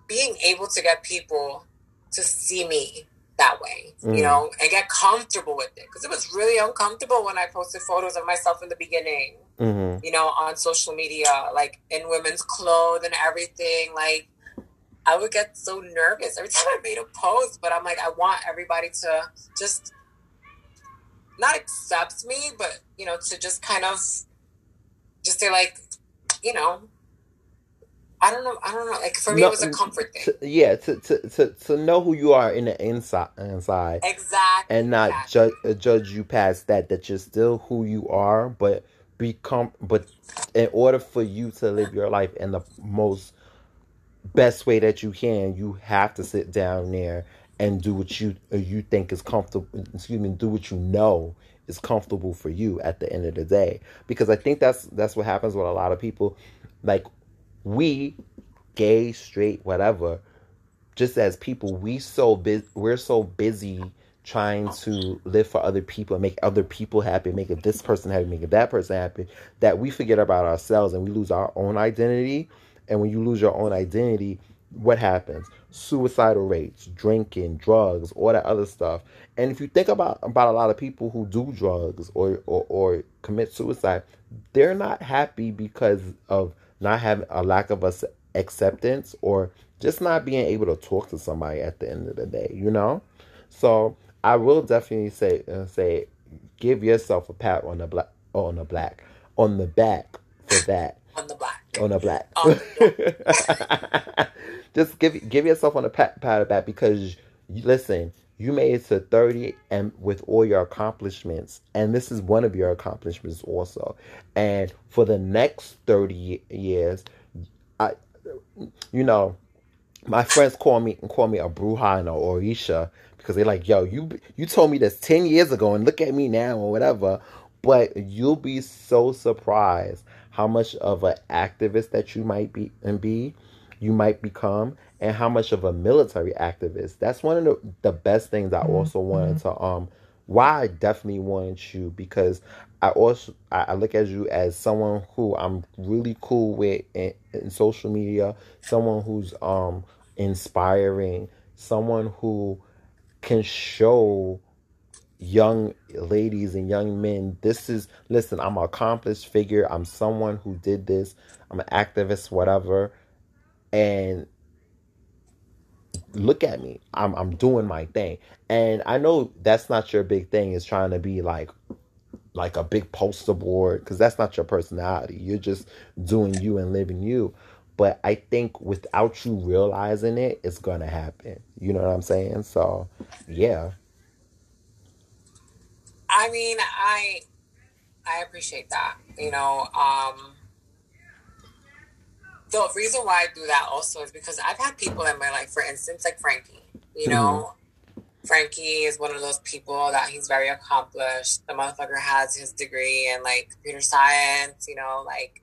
being able to get people to see me that way, you know, and get comfortable with it. Because it was really uncomfortable when I posted photos of myself in the beginning, you know, on social media, like in women's clothes and everything. Like I would get so nervous every time I made a post, but I'm like, I want everybody to just not accept me, but, you know, to just kind of just say like, you know, I don't know. Like for me, it was a comfort thing. To know who you are in the inside. Exactly. And not judge you past that you're still who you are, but but in order for you to live your life in the best way that you can, you have to sit down there and do what you think is comfortable. Excuse me, do what you know is comfortable for you at the end of the day. Because I think that's what happens with a lot of people, like. We, gay, straight, whatever, just as people, we're so busy trying to live for other people, make other people happy, make this person happy, make that person happy, that we forget about ourselves and we lose our own identity. And when you lose your own identity, what happens? Suicidal rates, drinking, drugs, all that other stuff. And if you think about a lot of people who do drugs or commit suicide, they're not happy because of not having a lack of acceptance or just not being able to talk to somebody at the end of the day, you know? So I will definitely say, give yourself a pat on the back for that. On the black. Just give yourself on the pat on the back because, listen, you made it to 30 and with all your accomplishments. And this is one of your accomplishments also. And for the next 30 years, you know, my friends call me a Bruja and a Orisha because they're like, yo, you told me this 10 years ago and look at me now or whatever. But you'll be so surprised how much of an activist that you might be you might become, and how much of a military activist. That's one of the best things I also wanted to, why I definitely wanted you, because I look at you as someone who I'm really cool with in social media, someone who's inspiring, someone who can show young ladies and young men, listen, I'm an accomplished figure, I'm someone who did this, I'm an activist, whatever, and look at me, I'm doing my thing. And I know that's not your big thing, is trying to be like a big poster board, because that's not your personality. You're just doing you and living you. But I think without you realizing it, it's gonna happen. You know what I'm saying? So yeah, I mean, I appreciate that, you know. The reason why I do that also is because I've had people in my life, for instance, like Frankie, you know, Frankie is one of those people that he's very accomplished. The motherfucker has his degree in like computer science, you know, like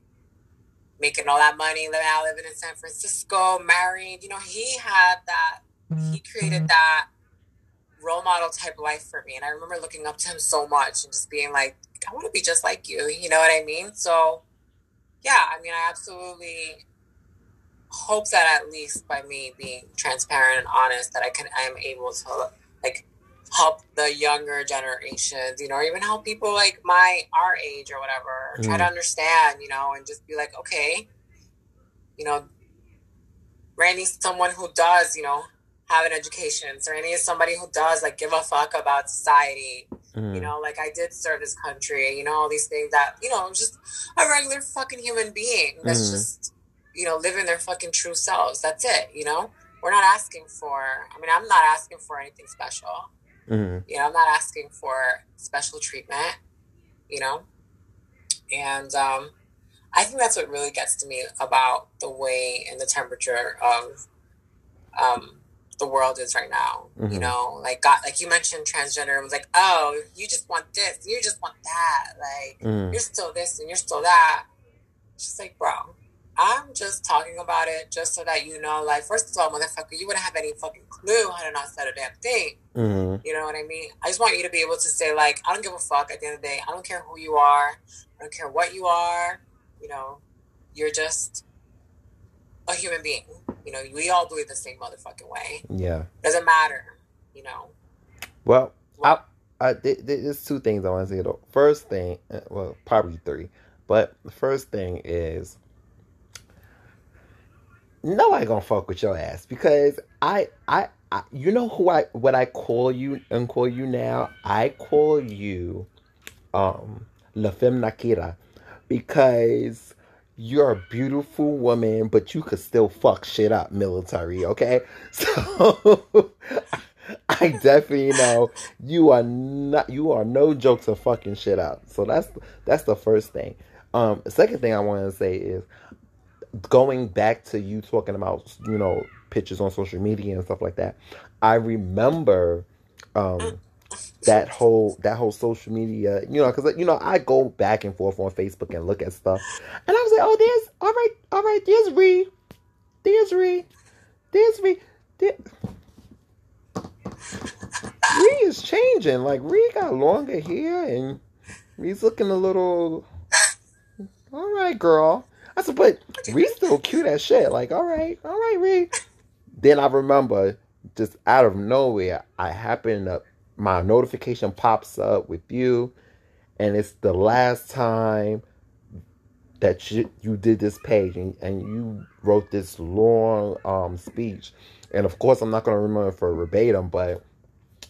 making all that money, living in San Francisco, married, you know, he had that, he created that role model type of life for me. And I remember looking up to him so much and just being like, I want to be just like you. You know what I mean? So yeah, I mean, I absolutely hope that at least by me being transparent and honest that I'm able to like help the younger generations, you know, or even help people like our age or whatever, try to understand, you know, and just be like, okay, you know, Randy's someone who does, you know, have an education. So Randy is somebody who does like give a fuck about society, you know, like I did serve this country, you know, all these things that, you know, I'm just a regular fucking human being that's just, you know, living their fucking true selves. That's it. You know, we're not asking for, I mean, I'm not asking for anything special. You know, I'm not asking for special treatment, you know? And, I think that's what really gets to me about the way and the temperature of, the world is right now. Mm-hmm. You know, like God, like you mentioned transgender, it was like, oh, you just want this, you just want that, like you're still this and you're still that. Just like, bro, I'm just talking about it just so that you know, like, first of all, motherfucker, you wouldn't have any fucking clue how to not set a damn thing. Mm-hmm. You know what I mean? I just want you to be able to say, like, I don't give a fuck at the end of the day. I don't care who you are. I don't care what you are. You know, you're just a human being. You know, we all believe the same motherfucking way. Yeah. Doesn't matter, you know. Well, there's two things I want to say, though. First thing, well, probably three. But the first thing is, nobody gonna fuck with your ass, because I you know who I, what I call you and call you now? I call you La Femme Nakira, because you're a beautiful woman, but you could still fuck shit up, military, okay? So I definitely know you are no joke to fucking shit up. So that's the first thing. The second thing I wanna say is, going back to you talking about, you know, pictures on social media and stuff like that, I remember that whole social media, you know, because, you know, I go back and forth on Facebook and look at stuff, and I was like, oh, there's, all right, there's Ree, Ree is changing, like, Ree got longer hair, and Ree's looking a little, all right, girl. I said, but Ree's still cute as shit. Like, all right, Ree. Then I remember, just out of nowhere, I happen to, my notification pops up with you, and it's the last time that you did this page, and you wrote this long speech. And of course, I'm not going to remember for verbatim, but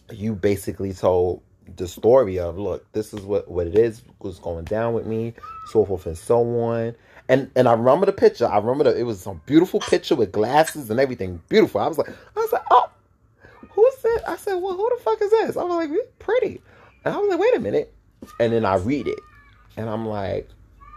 you basically told the story of, look, this is what it is, what's going down with me, so forth and so on. And I remember the picture. I remember it was some beautiful picture with glasses and everything. Beautiful. I was like, oh, who's that? I said, well, who the fuck is this? I was like, pretty. And I was like, wait a minute. And then I read it. And I'm like,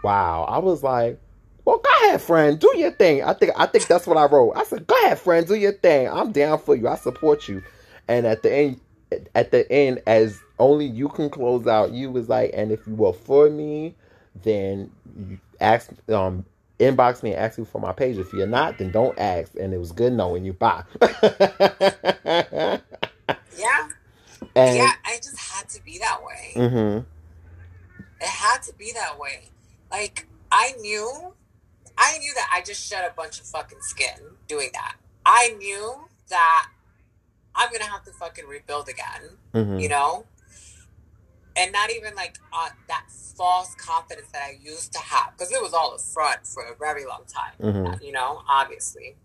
wow. I was like, well, go ahead, friend. Do your thing. I think that's what I wrote. I said, go ahead, friend. Do your thing. I'm down for you. I support you. And at the end, as only you can close out, you was like, and if you were for me, then you ask, inbox me and ask you for my page. If you're not, then don't ask. And it was good knowing you. Bye. Yeah. And, yeah, I just had to be that way. Mm-hmm. It had to be that way. Like, I knew that I just shed a bunch of fucking skin doing that. I knew that I'm going to have to fucking rebuild again, mm-hmm. you know? And not even, like, that false confidence that I used to have. Because it was all a front for a very long time, mm-hmm. you know, obviously.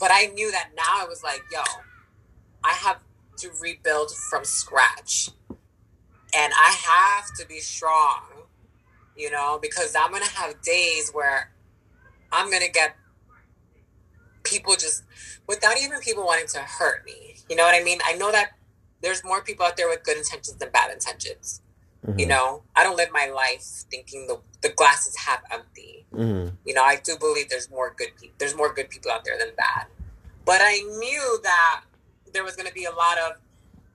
But I knew that now I was like, yo, I have to rebuild from scratch. And I have to be strong, you know, because I'm going to have days where I'm going to get people just, without even people wanting to hurt me. You know what I mean? I know that there's more people out there with good intentions than bad intentions. Mm-hmm. You know, I don't live my life thinking the glass is half empty. Mm-hmm. You know, I do believe there's more good people out there than bad. But I knew that there was going to be a lot of,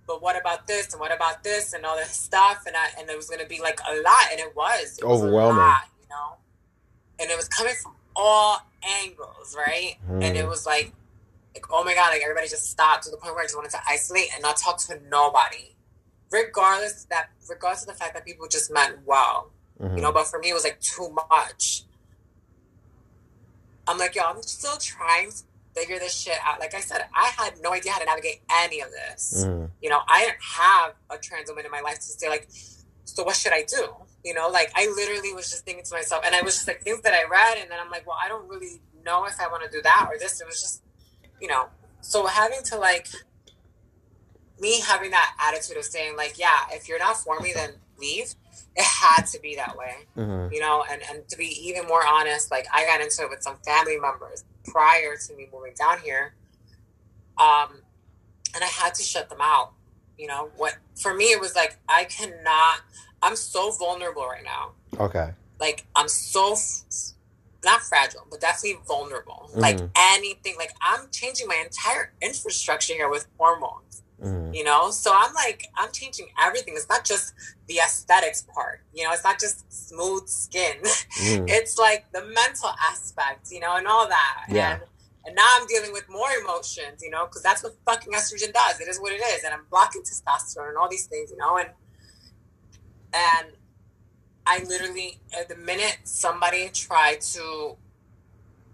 but what about this and what about this and all this stuff, and it was going to be like a lot, and it was overwhelming, a lot, you know, and it was coming from all angles, right? Mm-hmm. And it was like, oh my God, like, everybody just stopped to the point where I just wanted to isolate and not talk to nobody. Regardless of the fact that people just meant well. Mm-hmm. You know, but for me, it was, like, too much. I'm like, yo, I'm still trying to figure this shit out. Like I said, I had no idea how to navigate any of this. Mm-hmm. You know, I didn't have a trans woman in my life to say, like, so what should I do? You know, like, I literally was just thinking to myself, and I was just, like, things that I read, and then I'm like, well, I don't really know if I want to do that or this. It was just, you know, so having to, like, me having that attitude of saying, like, yeah, if you're not for me, then leave. It had to be that way, mm-hmm. you know, and to be even more honest, like, I got into it with some family members prior to me moving down here. And I had to shut them out. You know, what for me, it was like, I'm so vulnerable right now. Okay. Like, I'm so not fragile, but definitely vulnerable. Mm-hmm. Like anything, like I'm changing my entire infrastructure here with hormones, mm-hmm. you know? So I'm like, I'm changing everything. It's not just the aesthetics part, you know, it's not just smooth skin. Mm-hmm. It's like the mental aspect, you know, and all that. Yeah. And now I'm dealing with more emotions, you know, because that's what fucking estrogen does. It is what it is. And I'm blocking testosterone and all these things, you know, and I literally, the minute somebody tried to,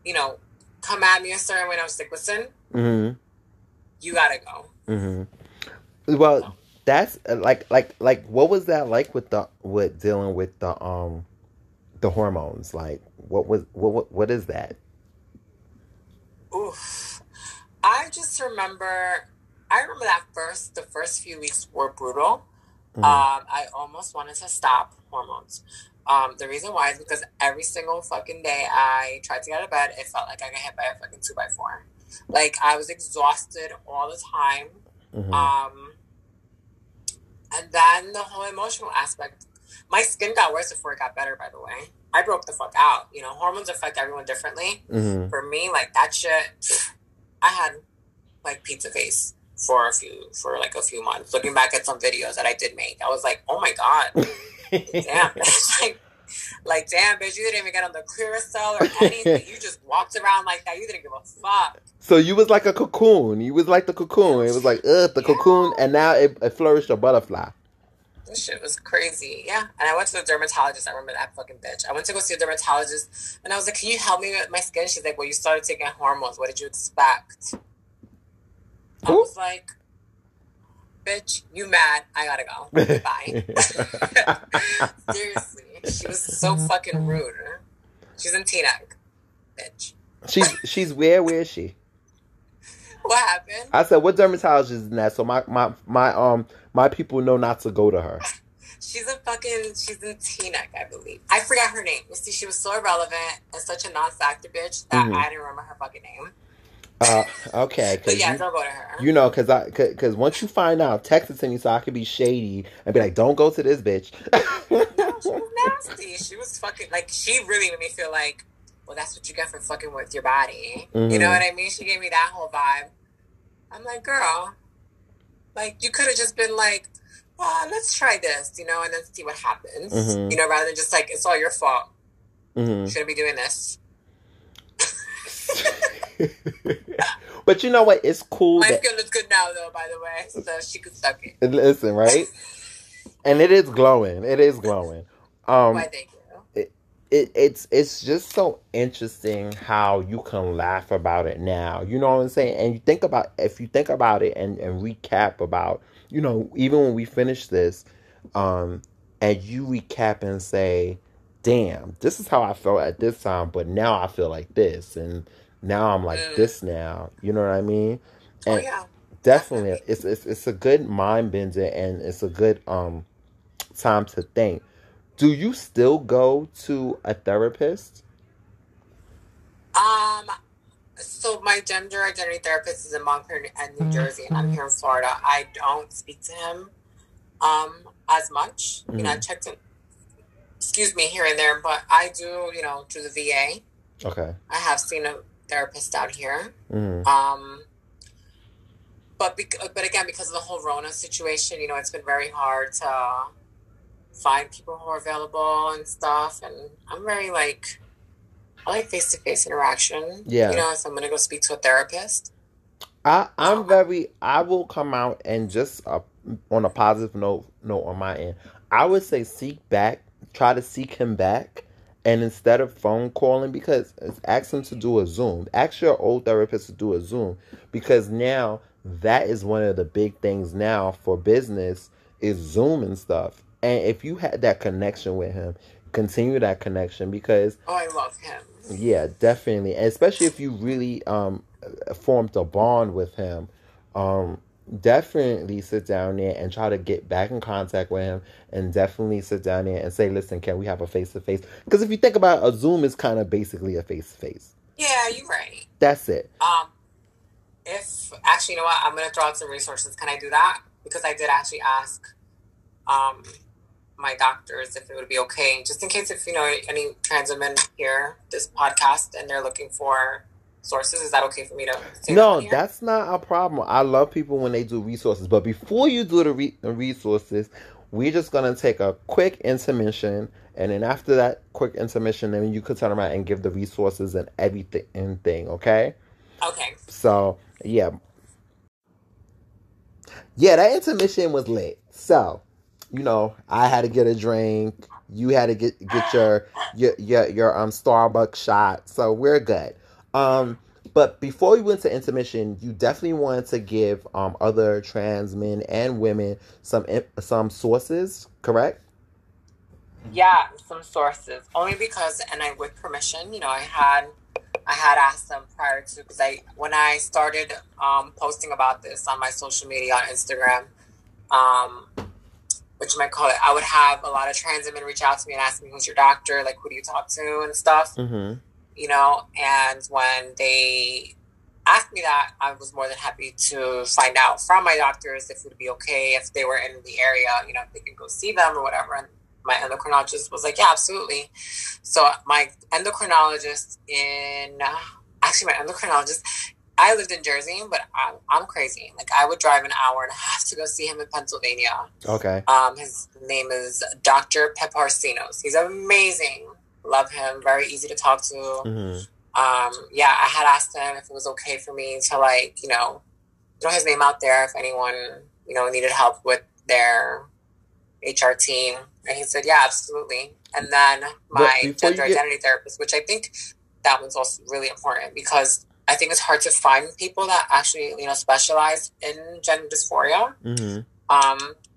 you know, come at me a certain way, I was like, listen, mm-hmm. you gotta go. Mm-hmm. Well, that's like, what was that like with dealing with the hormones? Like, what is that? Oof. I remember that the first few weeks were brutal. Mm-hmm. I almost wanted to stop hormones. The reason why is because every single fucking day I tried to get out of bed, it felt like I got hit by a fucking 2x4. Like, I was exhausted all the time. Mm-hmm. And then the whole emotional aspect. My skin got worse before it got better, by the way. I broke the fuck out. You know, hormones affect everyone differently. Mm-hmm. For me, like, that shit, I had, like, pizza face for a few months. Looking back at some videos that I did make, I was like, oh my God. Damn. like, damn, bitch, you didn't even get on the Curacao or anything. You just walked around like that. You didn't give a fuck. So you was like a cocoon. You was like the cocoon. It was like, cocoon, and now it flourished a butterfly. This shit was crazy. Yeah. And I went to the dermatologist. I remember that fucking bitch. I went to go see a dermatologist, and I was like, can you help me with my skin? She's like, well, you started taking hormones. What did you expect? I was like, bitch, you mad. I gotta go. Goodbye. Seriously. She was so fucking rude. She's in T-neck. Bitch. She's where is she? What happened? I said, what dermatologist is that? So my people know not to go to her. She's in T-neck, I believe. I forgot her name. You see, she was so irrelevant and such a non-factor bitch that mm-hmm. I didn't remember her fucking name. Okay. Cause but yeah, don't go to her. You know, because once you find out, text it to me so I could be shady and be like, don't go to this bitch. No, she was nasty. She was fucking, like, she really made me feel like, well, that's what you get for fucking with your body. Mm-hmm. You know what I mean? She gave me that whole vibe. I'm like, girl, like, you could have just been like, well, let's try this, you know, and then see what happens. Mm-hmm. You know, rather than just like, it's all your fault. Mm-hmm. You shouldn't be doing this. But you know what? It's cool. My skin looks good now, though, by the way. So she could suck it. Listen, right? And it is glowing. It is glowing. Why, thank you. It's just so interesting how you can laugh about it now. You know what I'm saying? And if you think about it and recap about, you know, even when we finish this, and you recap and say, damn, this is how I felt at this time, but now I feel like this, and now I'm like this now. You know what I mean? And definitely, it's a good mind bender, and it's a good time to think. Do you still go to a therapist? So my gender identity therapist is in Montclair and New Jersey, and I'm here in Florida. I don't speak to him as much. You know, I checked him. Excuse me, here and there, but I do, you know, through the VA. Okay. I have seen a therapist out here. Mm-hmm. But again, because of the whole Rona situation, you know, it's been very hard to find people who are available and stuff. And I'm very like, I like face-to-face interaction. Yeah. You know, so I'm going to go speak to a therapist. I will come out and just on a positive note on my end, I would say try to seek him back, and instead of phone calling, because ask him to do a Zoom. Ask your old therapist to do a Zoom, because now that is one of the big things now for business is Zoom and stuff. And if you had that connection with him, continue that connection, because I love him. Yeah, definitely. And especially if you really formed a bond with him, definitely sit down there and try to get back in contact with him, and definitely sit down there and say, listen, can we have a face-to-face? Because if you think about it, a Zoom is kind of basically a face-to-face. Yeah, you're right. That's it. If actually, you know what? I'm going to throw out some resources. Can I do that? Because I did actually ask my doctors if it would be okay, just in case if, you know, any trans women hear this podcast and they're looking for sources. Is that okay for me to say? No, that's not a problem. I love people when they do resources. But before you do the resources, we're just going to take a quick intermission. And then after that quick intermission, then you could turn around and give the resources and everything, okay? Okay. So, yeah. Yeah, that intermission was lit. So, you know, I had to get a drink. You had to get your Starbucks shot. So we're good. But before we went to intermission, you definitely wanted to give other trans men and women some sources, correct? Yeah, some sources. Only because, and I with permission, you know, I had asked them prior to, because when I started posting about this on my social media on Instagram, which you might call it, I would have a lot of trans women reach out to me and ask me, who's your doctor? Like, who do you talk to and stuff? Mm-hmm. You know, and when they asked me that, I was more than happy to find out from my doctors if it would be okay if they were in the area, you know, if they could go see them or whatever. And my endocrinologist was like, yeah, absolutely. So my endocrinologist I lived in Jersey, but I'm crazy. Like, I would drive an hour and a half to go see him in Pennsylvania. Okay. His name is Dr. Peparcinos. He's amazing. Love him. Very easy to talk to. Mm-hmm. Yeah, I had asked him if it was okay for me to, like, you know, throw his name out there if anyone, you know, needed help with their HR team. And he said, yeah, absolutely. And then my gender identity therapist, which I think that one's also really important because I think it's hard to find people that actually, you know, specialize in gender dysphoria. Mm-hmm.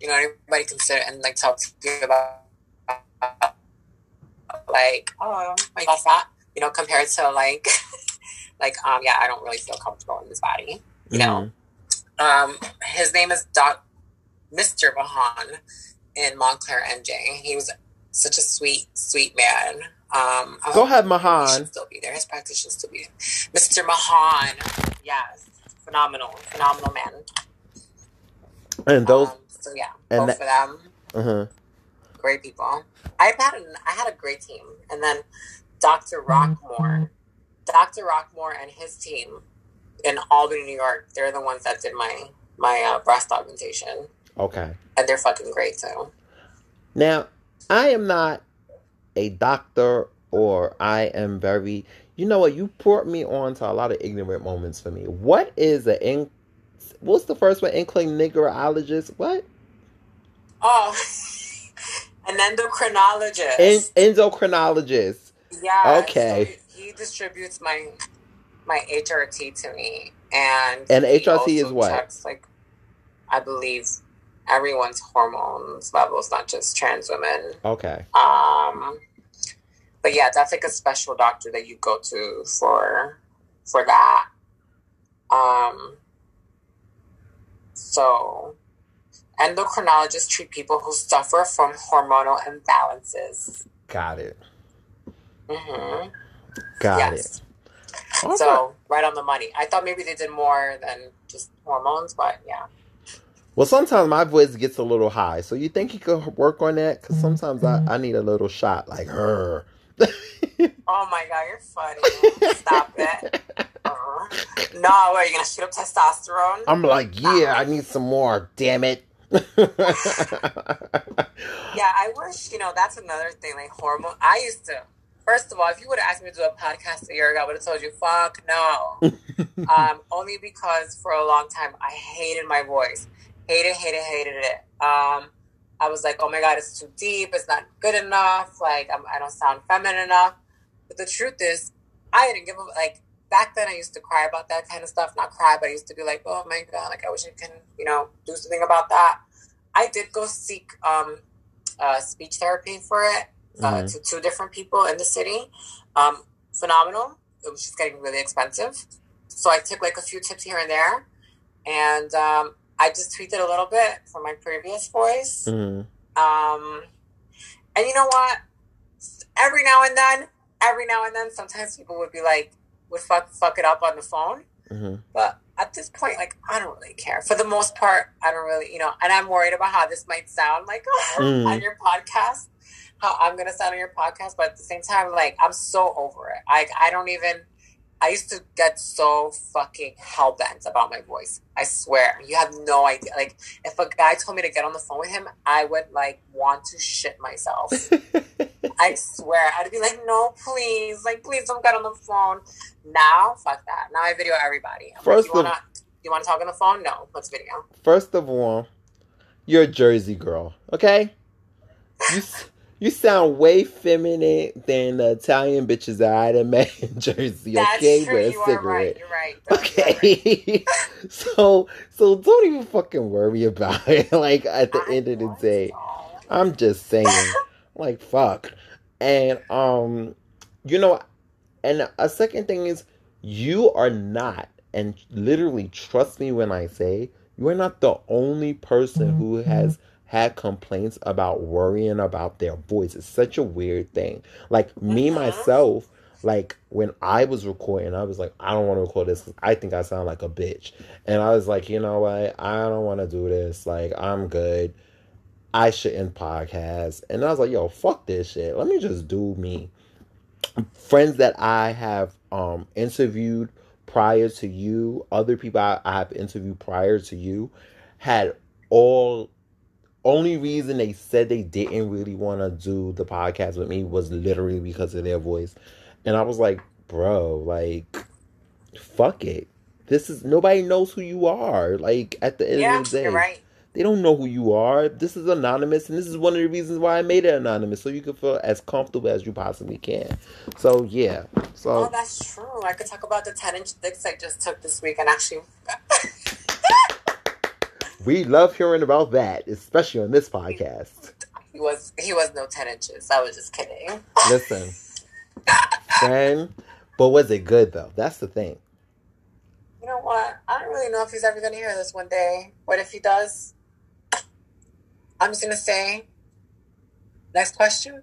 You know, everybody can sit and, like, talk to you about like, oh, I got that, you know, compared to like, yeah, I don't really feel comfortable in this body, you know. His name is Mr. Mahan in Montclair, NJ. He was such a sweet, sweet man. Go ahead, Mahan. He should still be there. His practice should still be there. Mr. Mahan, yes, phenomenal man. And those, so yeah, and both of them. Uh-huh. Great people. I had a great team. And then Dr. Rockmore and his team in Albany, New York, they're the ones that did my breast augmentation. Okay. And they're fucking great too. Now, I am not a doctor, or I am very, you know what, you poured me on to a lot of ignorant moments for me. What is what's the first one? Inclinigologist? What? Oh, an endocrinologist. Endocrinologist. Yeah. Okay. So he distributes my HRT to me, and HRT is what checks, like, I believe everyone's hormones levels, not just trans women. Okay. But yeah, that's like a special doctor that you go to for that. So. Endocrinologists treat people who suffer from hormonal imbalances. Got it. Mm-hmm. Got it. Okay. So, right on the money. I thought maybe they did more than just hormones, but yeah. Well, sometimes my voice gets a little high. So, you think you could work on that? Because sometimes I need a little shot, like her. Oh, my God. You're funny. Stop it. No, what, are you going to shoot up testosterone? I'm like, yeah, I need some more. Damn it. Yeah, I wish, you know, that's another thing, like hormone. I used to, first of all, if you would have asked me to do a podcast a year ago, I would have told you, fuck no. Only because for a long time, I hated my voice. Hated it. I was like, oh my God, it's too deep. It's not good enough. Like, I don't sound feminine enough. But the truth is, I didn't give a, like, back then I used to cry about that kind of stuff. Not cry, but I used to be like, oh my God, like I wish I can, you know, do something about that. I did go seek speech therapy for it to two different people in the city. Phenomenal. It was just getting really expensive. So I took like a few tips here and there. And I just tweaked it a little bit from my previous voice. Mm-hmm. And you know what? Every now and then, sometimes people would be like, would fuck it up on the phone, mm-hmm. but at this point, like, I don't really care. For the most part, I don't really, you know, and I'm worried about how this might sound like on your podcast, how I'm going to sound on your podcast. But at the same time, like, I'm so over it. I don't even, I used to get so fucking hellbent about my voice. I swear. You have no idea. Like, if a guy told me to get on the phone with him, I would, like, want to shit myself. I swear. I'd be like, no, please. Like, please don't get on the phone. Now, fuck that. Now I video everybody. I'm first like, you want to talk on the phone? No. Let's video. First of all, you're a Jersey girl, okay? You sound way feminine than the Italian bitches that I done met in Jersey. That's okay, true. With a cigarette. Right. You're right. Okay, right. so don't even fucking worry about it. Like at the end of the day, I'm just saying, like fuck. And you know, and a second thing is, you are not, and literally trust me when I say, you are not the only person who has had complaints about worrying about their voice. It's such a weird thing. Like, me, myself, like, when I was recording, I was like, I don't want to record this because I think I sound like a bitch. And I was like, you know what? I don't want to do this. Like, I'm good. I shouldn't podcast. And I was like, yo, fuck this shit. Let me just do me. Friends that I have interviewed prior to you, other people I have interviewed prior to you, had all... Only reason they said they didn't really want to do the podcast with me was literally because of their voice. And I was like, bro, like, fuck it. This is, nobody knows who you are. Like, at the end of the day, you're right. They don't know who you are. This is anonymous. And this is one of the reasons why I made it anonymous. So you can feel as comfortable as you possibly can. So, yeah. So, oh, that's true. I could talk about the 10-inch dicks I just took this week and actually... We love hearing about that, especially on this podcast. He was no 10 inches. I was just kidding. Listen, friend, but was it good, though? That's the thing. You know what? I don't really know if he's ever going to hear this one day. What if he does? I'm just going to say, next question.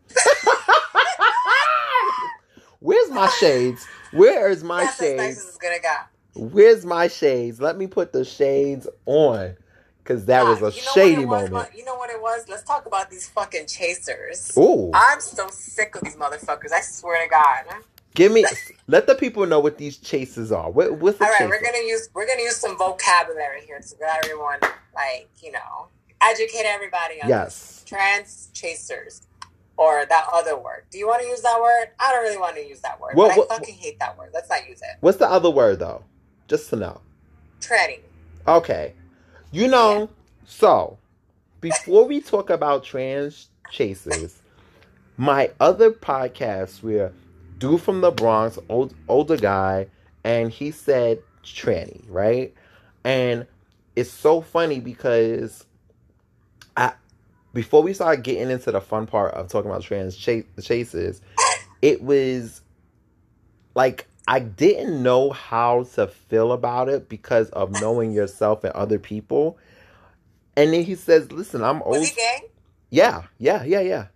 Where's my shades? Where is my shades? That's as nice as it's going to go. Where's my shades? Let me put the shades on. Because that was a shady moment. You know what it was? Let's talk about these fucking chasers. Ooh. I'm so sick of these motherfuckers. I swear to God. Give me... let the people know what these chasers are. What's the chaser? All right, we're gonna use some vocabulary here so that everyone, like, you know, educate everybody on this. Trans chasers. Or that other word. Do you want to use that word? I don't really want to use that word. But I fucking hate that word. Let's not use it. What's the other word, though? Just to know. Treading. Okay. You know, so, before we talk about trans chasers, my other podcasts were Dude from the Bronx, older guy, and he said tranny, right? And it's so funny because before we started getting into the fun part of talking about trans chasers, it was, like... I didn't know how to feel about it because of knowing yourself and other people. And then he says, listen, I'm old. Was he gay? Yeah.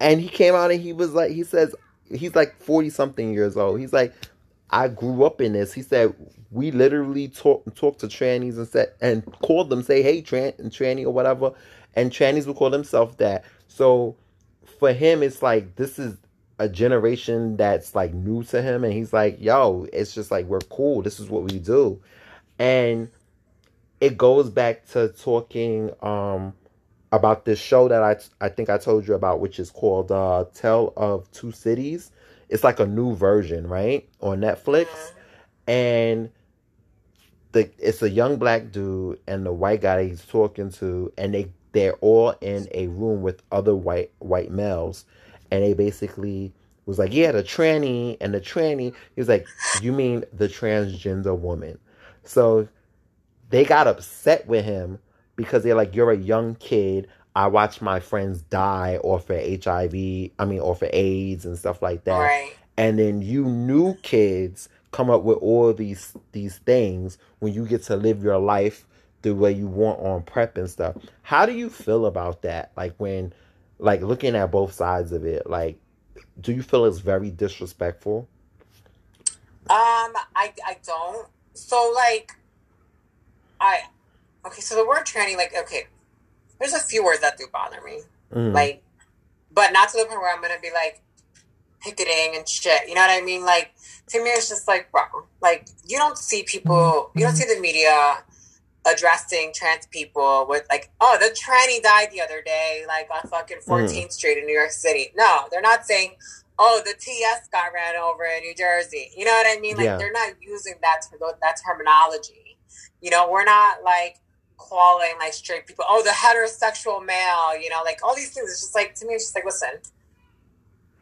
And he came out and he was like, he says, he's like 40 something years old. He's like, I grew up in this. He said, we literally talk to trannies and called them, say, hey, tranny or whatever. And trannies would call themselves that. So for him, it's like, this is a generation that's like new to him, and he's like, yo, it's just like, we're cool, this is what we do. And it goes back to talking about this show that I think I told you about, which is called Tale of Two Cities. It's like a new version, right, on Netflix. And it's a young black dude and the white guy he's talking to, and they're all in a room with other white males. And they basically was like, yeah, the tranny. He was like, you mean the transgender woman? So they got upset with him because they're like, you're a young kid. I watched my friends die or for AIDS and stuff like that. Right. And then you new kids come up with all these things when you get to live your life the way you want on prep and stuff. How do you feel about that? Like when... like, looking at both sides of it, like, do you feel it's very disrespectful? I don't. So, like, Okay, so the word tranny, like, okay, there's a few words that do bother me. Mm. Like, but not to the point where I'm going to be, like, picketing and shit. You know what I mean? Like, to me, it's just, like, bro, like, you don't see people, you don't see the media addressing trans people with, like, oh, the tranny died the other day, like, on fucking 14th Street in New York City. No, they're not saying, oh, the TS got ran over in New Jersey. You know what I mean? Like, they're not using that terminology. You know, we're not, like, calling, like, straight people, oh, the heterosexual male, you know, like, all these things. It's just, like, to me, it's just, like, listen,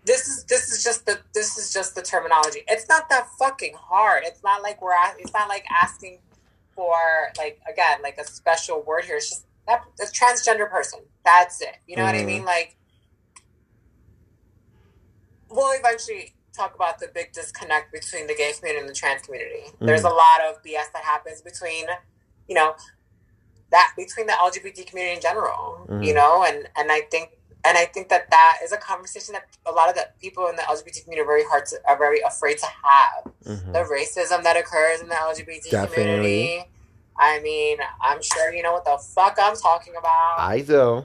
this is just the terminology. It's not that fucking hard. It's not like it's not like asking for, like, again, like, a special word here. It's just that a transgender person. That's it. You know what I mean? Like, we'll eventually talk about the big disconnect between the gay community and the trans community. There's a lot of BS that happens between, you know, between the LGBT community in general, you know, and I think that is a conversation that a lot of the people in the LGBT community are very afraid to have. The racism that occurs in the LGBT community. I mean, I'm sure you know what the fuck I'm talking about. I do.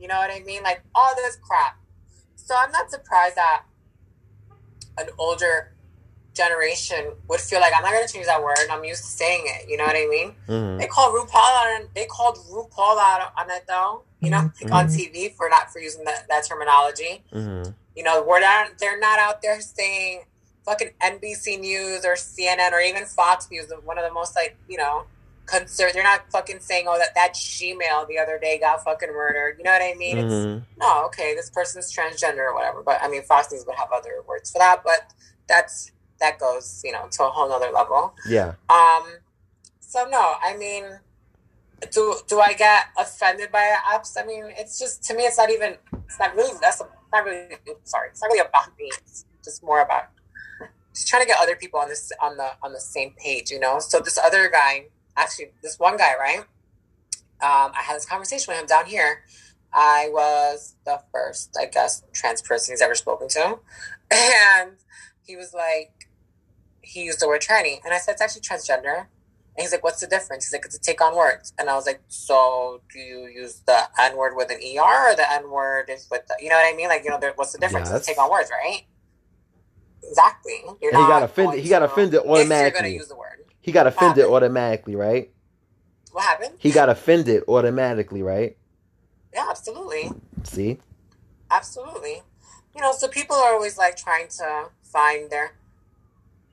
You know what I mean? Like, all this crap. So I'm not surprised that an older generation would feel like, I'm not going to change that word, and I'm used to saying it. You know what I mean? They called RuPaul out on it, though, you know, like, on TV for using that terminology. You know, they're not out there saying fucking NBC News or CNN or even Fox News, one of the most, like, you know, concerned. They're not fucking saying, oh, that she-male the other day got fucking murdered. You know what I mean? It's, no, okay, this person's transgender or whatever. But I mean, Fox News would have other words for that, but that goes, you know, to a whole nother level. Yeah. So no, I mean, do I get offended by apps? I mean, it's just, to me, it's not really about me. It's just more about just trying to get other people on this, on the same page, you know? So this one guy, right? I had this conversation with him down here. I was the first, I guess, trans person he's ever spoken to. And he was like, he used the word tranny. And I said, it's actually transgender. And he's like, what's the difference? He's like, it's a take on words. And I was like, so do you use the N word with an ER or the N word is with the, you know what I mean? Like, you know, what's the difference? Yes. It's a take on words, right? Exactly. You're not, he got offended. He got offended automatically. If you're going to use the word. He got offended automatically, right? What happened? He got offended automatically, right? Yeah, absolutely. See? Absolutely. You know, so people are always, like, trying to find their...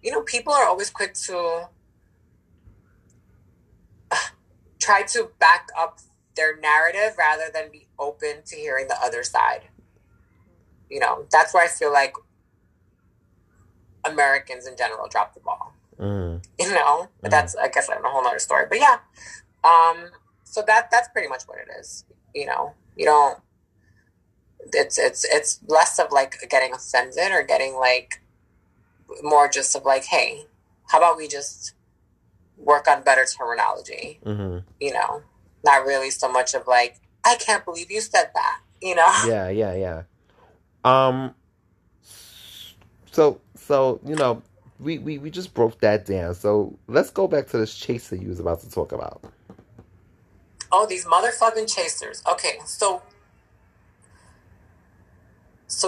You know, people are always quick to try to back up their narrative rather than be open to hearing the other side. You know, that's where I feel like Americans in general drop the ball. You know, but that's, I guess, a whole other story. But yeah, so that's pretty much what it is. You know, you don't. It's less of, like, getting offended or getting, like, more just of, like, hey, how about we just work on better terminology? You know, not really so much of, like, I can't believe you said that. You know? Yeah. So you know. We just broke that down. So let's go back to this chaser you was about to talk about. Oh, these motherfucking chasers. Okay, so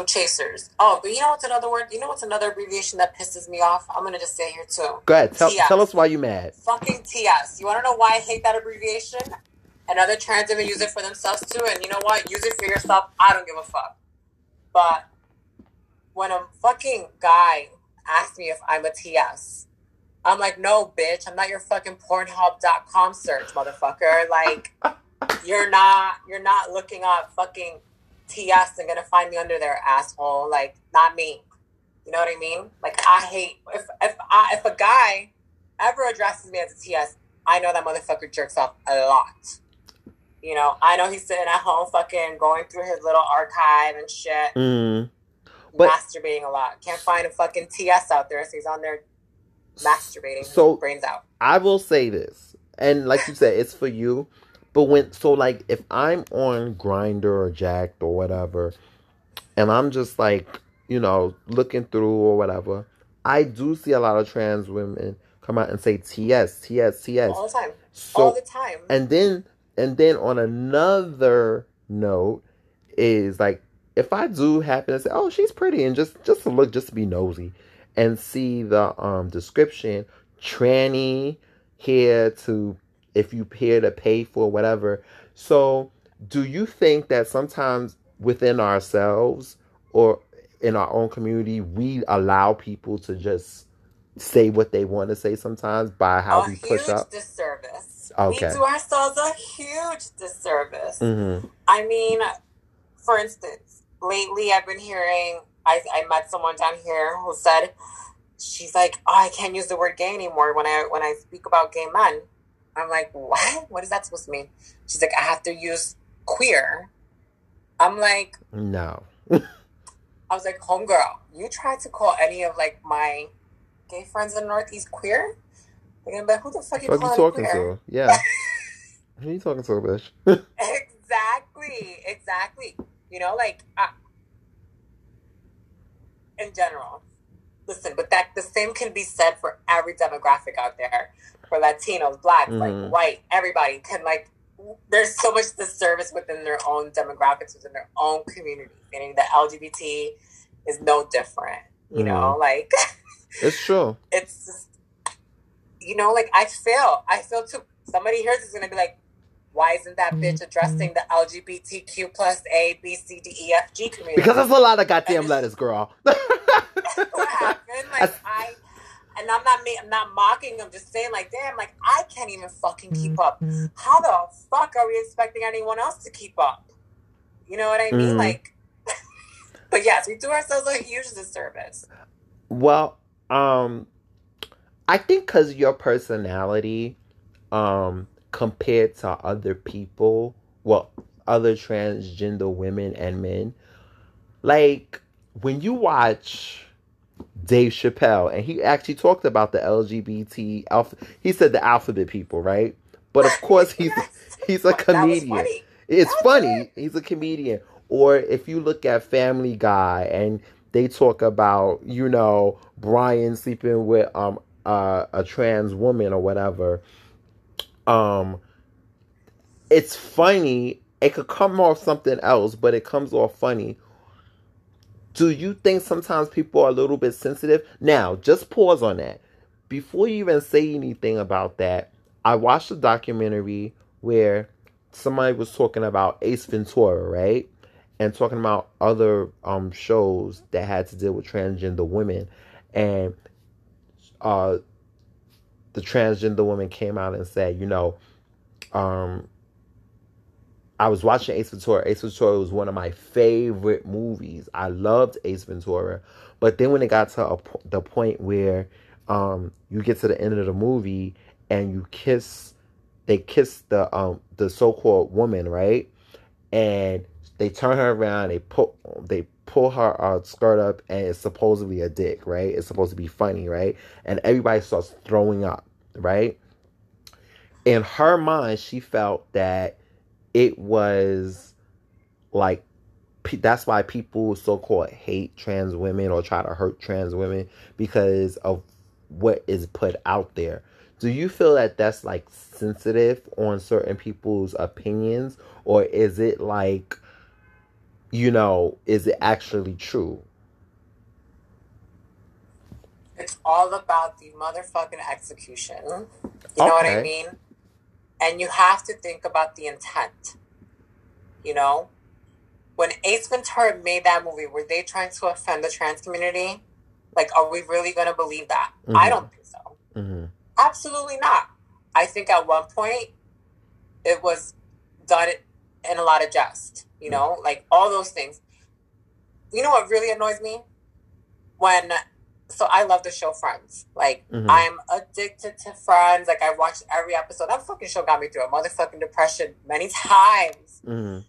chasers. Oh, but you know what's another word? You know what's another abbreviation that pisses me off? I'm going to just say here, too. Go ahead. Tell us why you mad. Fucking TS. You want to know why I hate that abbreviation? Another trans women use it for themselves, too. And you know what? Use it for yourself. I don't give a fuck. But when a fucking guy... ask me if I'm a TS. I'm like, no, bitch. I'm not your fucking Pornhub.com search, motherfucker. Like, you're not looking up fucking TS and gonna find me under there, asshole. Like, not me. You know what I mean? Like, I hate if a guy ever addresses me as a TS, I know that motherfucker jerks off a lot. You know, I know he's sitting at home fucking going through his little archive and shit. But, masturbating a lot. Can't find a fucking TS out there, so he's on there masturbating. So his brains out. I will say this, and like you said, it's for you. But like, if I'm on Grindr or Jacked or whatever, and I'm just, like, you know, looking through or whatever, I do see a lot of trans women come out and say TS, TS, TS. All the time. So, all the time. And then on another note is like, if I do happen to say, oh, she's pretty, and just to look, just to be nosy, and see the description, tranny here to, if you here to pay for whatever. So do you think that sometimes within ourselves or in our own community, we allow people to just say what they want to say sometimes by how we push up? A huge disservice. Okay. We do ourselves a huge disservice. Mm-hmm. I mean, for instance, lately I've been hearing, I met someone down here who said, she's like, oh, I can't use the word gay anymore when I speak about gay men. I'm like, what? What is that supposed to mean? She's like, I have to use queer. I'm like, no. I was like, homegirl, you try to call any of like my gay friends in the Northeast queer? They're gonna be like, who the fuck are you talking to? Yeah. Who are you talking to, bitch? Exactly. You know, like, in general. Listen, but that the same can be said for every demographic out there. For Latinos, Blacks, mm-hmm. like white, everybody can like, there's so much disservice within their own demographics, within their own community. Meaning the LGBT is no different, you mm-hmm. know, like. It's true. It's just, you know, like I feel too. Somebody here is going to be like, why isn't that bitch addressing the LGBTQ plus A, B, C, D, E, F, G community? Because there's a lot of goddamn letters, girl. What happened? Like And I'm not mocking. I'm just saying, like, damn, like, I can't even fucking keep up. How the fuck are we expecting anyone else to keep up? You know what I mean? Mm. Like, but yes, we do ourselves a huge disservice. Well, I think because your personality, compared to other people, well, other transgender women and men, like, when you watch Dave Chappelle, and he actually talked about the LGBT alpha. He said the alphabet people, right? But of course, he's a comedian. It's funny. He's a comedian. Or if you look at Family Guy, and they talk about, you know, Brian sleeping with a trans woman or whatever. It's funny. It could come off something else, but it comes off funny. Do you think sometimes people are a little bit sensitive? Now, just pause on that. Before you even say anything about that, I watched a documentary where somebody was talking about Ace Ventura, right? And talking about other shows that had to deal with transgender women. And the transgender woman came out and said, you know, I was watching Ace Ventura. Ace Ventura was one of my favorite movies. I loved Ace Ventura. But then when it got to the point where you get to the end of the movie and they kiss the so-called woman, right? And they turn her around, they pull her skirt up, and it's supposedly a dick, right? It's supposed to be funny, right? And everybody starts throwing up, right? In her mind, she felt that it was like, that's why people so-called hate trans women or try to hurt trans women, because of what is put out there. Do you feel that that's like sensitive on certain people's opinions, or is it like, you know, is it actually true? It's all about the motherfucking execution. You know what I mean? And you have to think about the intent, you know? When Ace Ventura made that movie, were they trying to offend the trans community? Like, are we really going to believe that? Mm-hmm. I don't think so. Mm-hmm. Absolutely not. I think at one point, it was done in a lot of jest, you know? Mm-hmm. Like, all those things. You know what really annoys me? So I love the show Friends. Like, mm-hmm. I'm addicted to Friends. Like, I watched every episode. That fucking show got me through a motherfucking depression many times. Mm-hmm.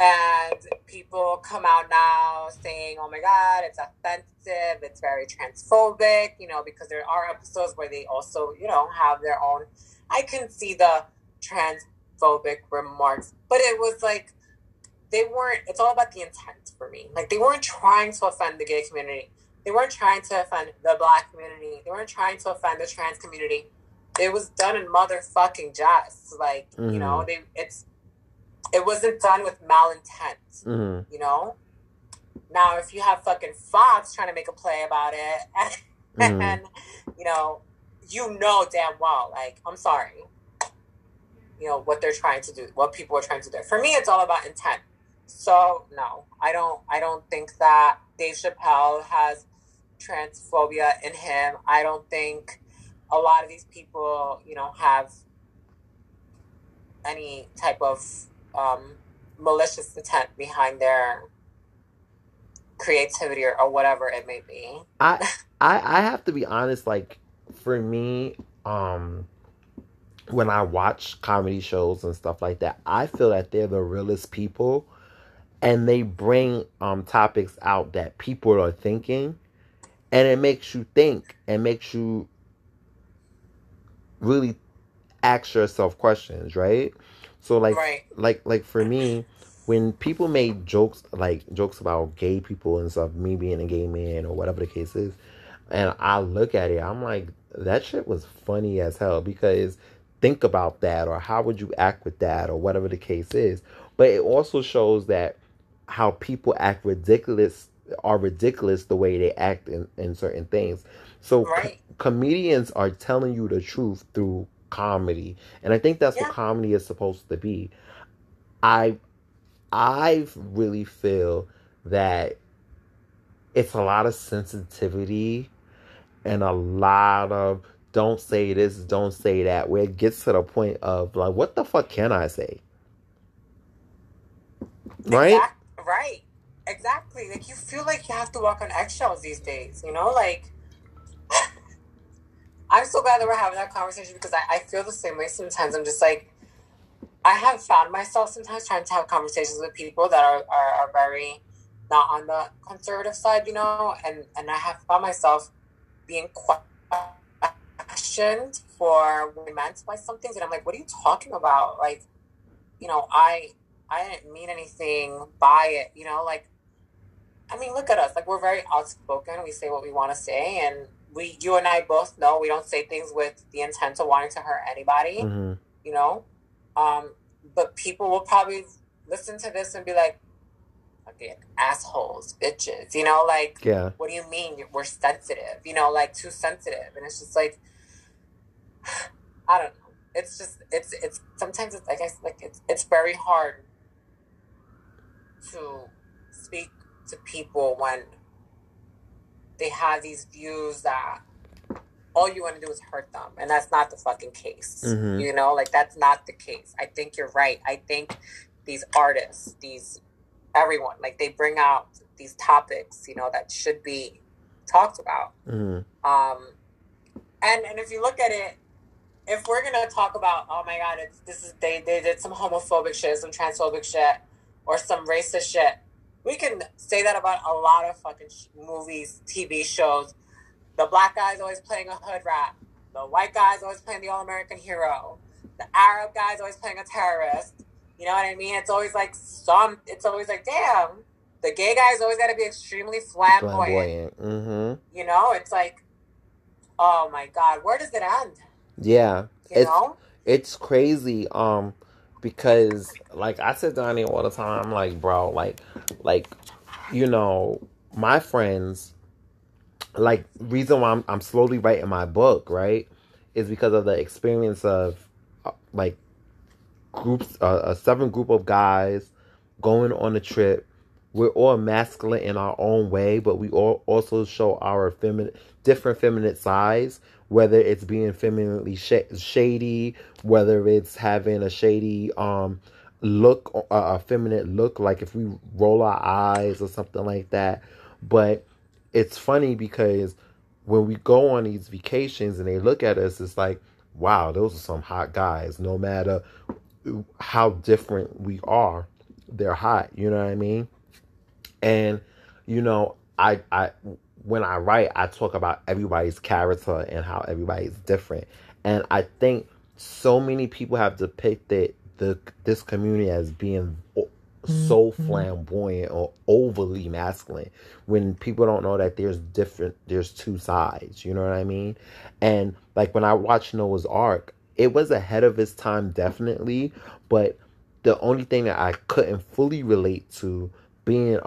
And people come out now saying, oh my God, it's offensive. It's very transphobic, you know, because there are episodes where they also, you know, have their own. I can see the transphobic remarks, but it was like, it's all about the intent for me. Like, they weren't trying to offend the gay community. They weren't trying to offend the black community. They weren't trying to offend the trans community. It was done in motherfucking jest. Like, mm-hmm. you know, it wasn't done with malintent, mm-hmm. you know? Now, if you have fucking Fox trying to make a play about it, mm-hmm. and, you know damn well, like, I'm sorry, you know, what they're trying to do, what people are trying to do. For me, it's all about intent. So, no, I don't think that Dave Chappelle has transphobia in him. I don't think a lot of these people, you know, have any type of malicious intent behind their creativity or whatever it may be. I have to be honest, like, for me, when I watch comedy shows and stuff like that, I feel that they're the realest people, and they bring topics out that people are thinking, and it makes you think and makes you really ask yourself questions, right? So like for me, when people made jokes about gay people and stuff, me being a gay man or whatever the case is, and I look at it, I'm like, that shit was funny as hell, because think about that, or how would you act with that, or whatever the case is. But it also shows that how people act ridiculous the way they act in certain things. So comedians are telling you the truth through comedy, and I think that's what comedy is supposed to be. I really feel that it's a lot of sensitivity and a lot of don't say this, don't say that, where it gets to the point of, like, what the fuck can I say? Right? Right. Exactly. Like, you feel like you have to walk on eggshells these days, you know? Like, I'm so glad that we're having that conversation, because I feel the same way sometimes. I'm just like, I have found myself sometimes trying to have conversations with people that are very not on the conservative side, you know? And I have found myself being questioned for what I meant by some things. And I'm like, what are you talking about? Like, you know, I didn't mean anything by it, you know? Like, I mean, look at us. Like, we're very outspoken. We say what we want to say. And you and I both know we don't say things with the intent of wanting to hurt anybody, mm-hmm. you know? But people will probably listen to this and be like, fucking assholes, bitches, you know? Like, what do you mean we're sensitive? You know, like, too sensitive. And it's just like, I don't know. It's just, it's sometimes it's, I guess, like, it's very hard to speak to people when they have these views that all you want to do is hurt them. And that's not the fucking case. Mm-hmm. You know, like, that's not the case. I think you're right. I think these artists, everyone, like, they bring out these topics, you know, that should be talked about. Mm-hmm. And if you look at it, if we're going to talk about, oh my God, they did some homophobic shit, some transphobic shit, or some racist shit, we can say that about a lot of fucking movies, TV shows. The black guy's always playing a hood rat. The white guy's always playing the all-American hero. The Arab guy's always playing a terrorist. You know what I mean? It's always like it's always like, damn, the gay guy's always got to be extremely flamboyant. Mm-hmm. You know, it's like, oh my God, where does it end? Yeah, it's crazy, because, like, I sit down here all the time, I'm like, bro, like, you know, my friends, like, reason why I'm slowly writing my book, right, is because of the experience of, like, groups, a seven group of guys going on a trip. We're all masculine in our own way, but we all also show our different feminine sides, whether it's being femininely shady, whether it's having a shady look, a feminine look, like if we roll our eyes or something like that. But it's funny because when we go on these vacations and they look at us, it's like, wow, those are some hot guys. No matter how different we are, they're hot. You know what I mean? And, you know, I when I write, I talk about everybody's character and how everybody's different. And I think so many people have depicted this community as being so flamboyant or overly masculine when people don't know that there's two sides, you know what I mean? And like when I watched Noah's Ark, it was ahead of its time, definitely, but the only thing that I couldn't fully relate to, being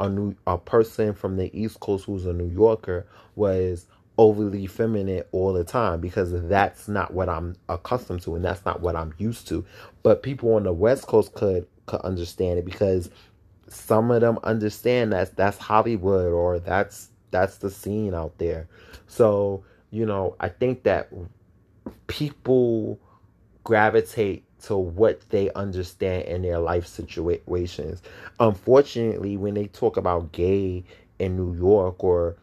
a person from the East Coast who's a New Yorker, was overly feminine all the time, because that's not what I'm accustomed to and that's not what I'm used to. But people on the West Coast could understand it, because some of them understand that's Hollywood, or that's the scene out there. So, you know, I think that people gravitate to what they understand in their life situations. Unfortunately, when they talk about gay in New York or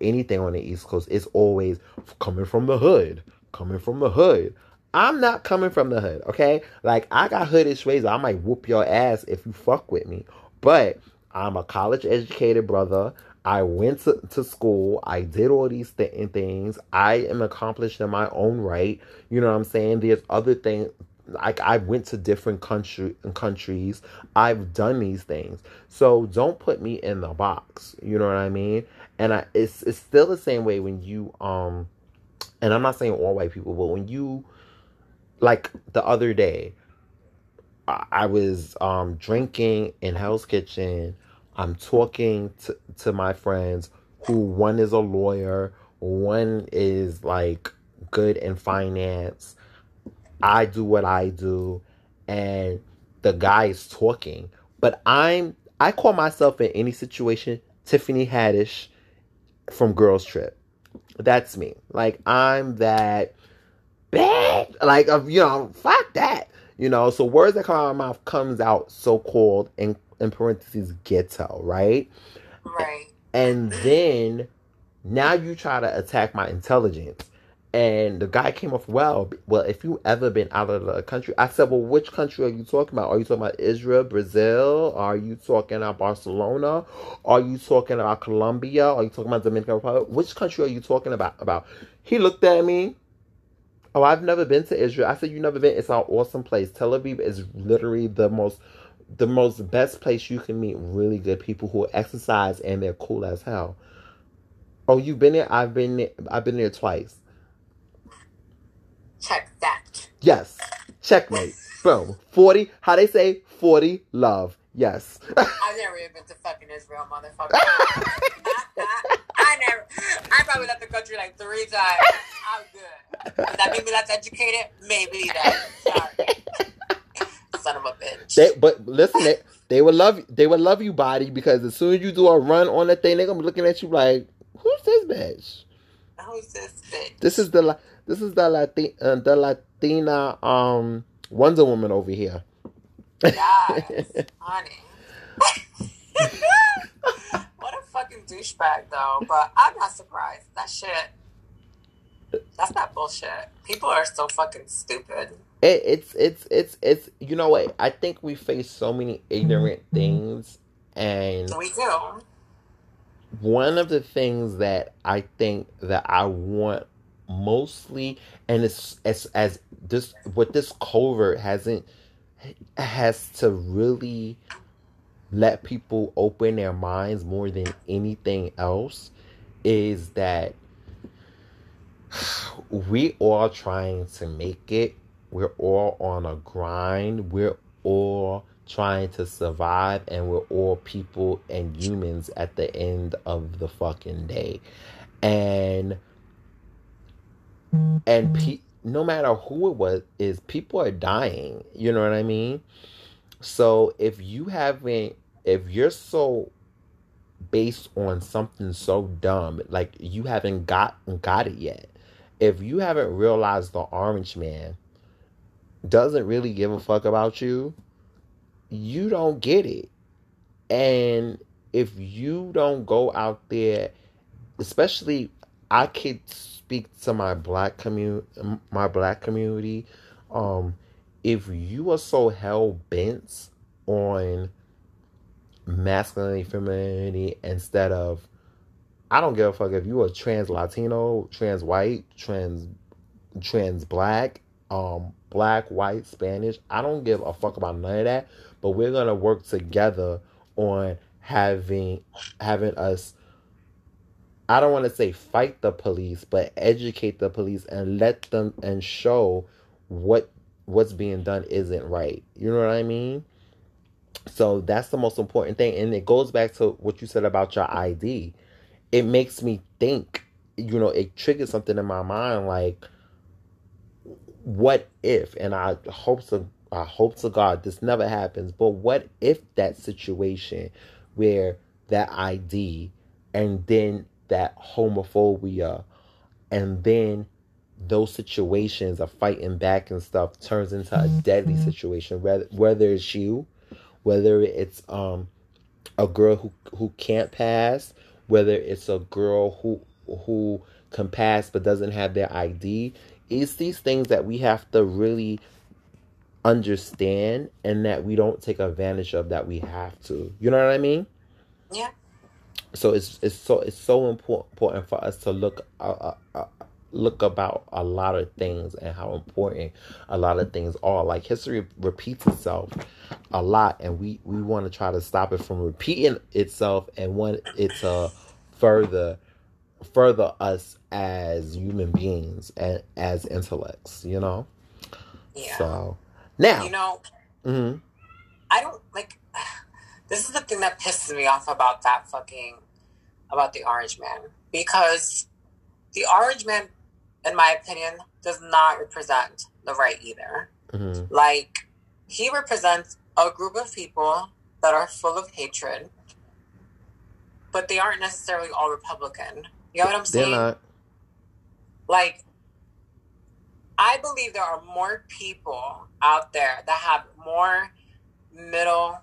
anything on the East Coast, it's always coming from the hood. I'm not coming from the hood, okay? Like, I got hoodish ways. I might whoop your ass if you fuck with me. But I'm a college-educated brother. I went to school. I did all these things. I am accomplished in my own right. You know what I'm saying? There's other things. Like, I went to different countries. I've done these things. So don't put me in the box. You know what I mean? And it's still the same way when you, and I'm not saying all white people, but when you, like the other day, I was drinking in Hell's Kitchen. I'm talking to my friends, who one is a lawyer, one is like good in finance. I do what I do, and the guy is talking. But I call myself in any situation Tiffany Haddish from Girls Trip. That's me. Like, I'm that bad. Like, you know, fuck that. You know, so words that come out of my mouth comes out so-called in parentheses ghetto, right? Right. And then now you try to attack my intelligence. And the guy came off, well, if you ever been out of the country. I said, well, which country are you talking about? Are you talking about Israel, Brazil? Are you talking about Barcelona? Are you talking about Colombia? Are you talking about Dominican Republic? Which country are you talking about? He looked at me. Oh, I've never been to Israel. I said, you never been? It's an awesome place. Tel Aviv is literally the most best place you can meet really good people who exercise and they're cool as hell. Oh, you've been there? I've been there twice. Check that. Yes. Checkmate. Boom. 40. How they say 40 love. Yes. I've never even been to fucking Israel, motherfucker. I probably left the country like 3 times. I'm good. Does that make me less educated? Maybe that. Sorry. Son of a bitch. But listen, they would love you, body, because as soon as you do a run on that thing, they're gonna be looking at you like, who's this bitch? Who's this bitch? This is the Latina Wonder Woman over here. Yes, honey. What a fucking douchebag, though. But I'm not surprised. That shit. That's not bullshit. People are so fucking stupid. It's you know what? I think we face so many ignorant things, and we do. One of the things that I think that I want. Mostly, and it's as this what this covert has to really let people open their minds more than anything else, is that we all trying to make it. We're all on a grind. We're all trying to survive, and we're all people and humans at the end of the fucking day, and no matter who it is, people are dying. You know what I mean? So if you're so based on something so dumb, like you haven't got it yet. If you haven't realized the orange man doesn't really give a fuck about you, you don't get it. And if you don't go out there, especially I could speak to my black community. If you are so hell-bent on masculinity, femininity, instead of, I don't give a fuck if you are trans Latino, trans white, trans black, black, white, Spanish. I don't give a fuck about none of that. But we're gonna work together on having us, I don't want to say fight the police, but educate the police and let them and show what's being done isn't right. You know what I mean? So that's the most important thing. And it goes back to what you said about your ID. It makes me think, you know, it triggers something in my mind, like, what if? And I hope to God this never happens, but what if that situation where that ID and then that homophobia and then those situations of fighting back and stuff turns into a deadly situation, whether it's you, whether it's a girl who can't pass, whether it's a girl who can pass but doesn't have their ID. It's these things that we have to really understand and that we don't take advantage of, that we have to. You know what I mean? Yeah. So it's so important for us to look about a lot of things and how important a lot of things are. Like, history repeats itself a lot, and we want to try to stop it from repeating itself and want it to further us as human beings and as intellects, you know? Yeah. So now, you know, I don't like. This is the thing that pisses me off about that about the orange man, because the orange man, in my opinion, does not represent the right either. Mm-hmm. Like, he represents a group of people that are full of hatred, but they aren't necessarily all Republican. You know what I'm saying? They're not. Like, I believe there are more people out there that have more middle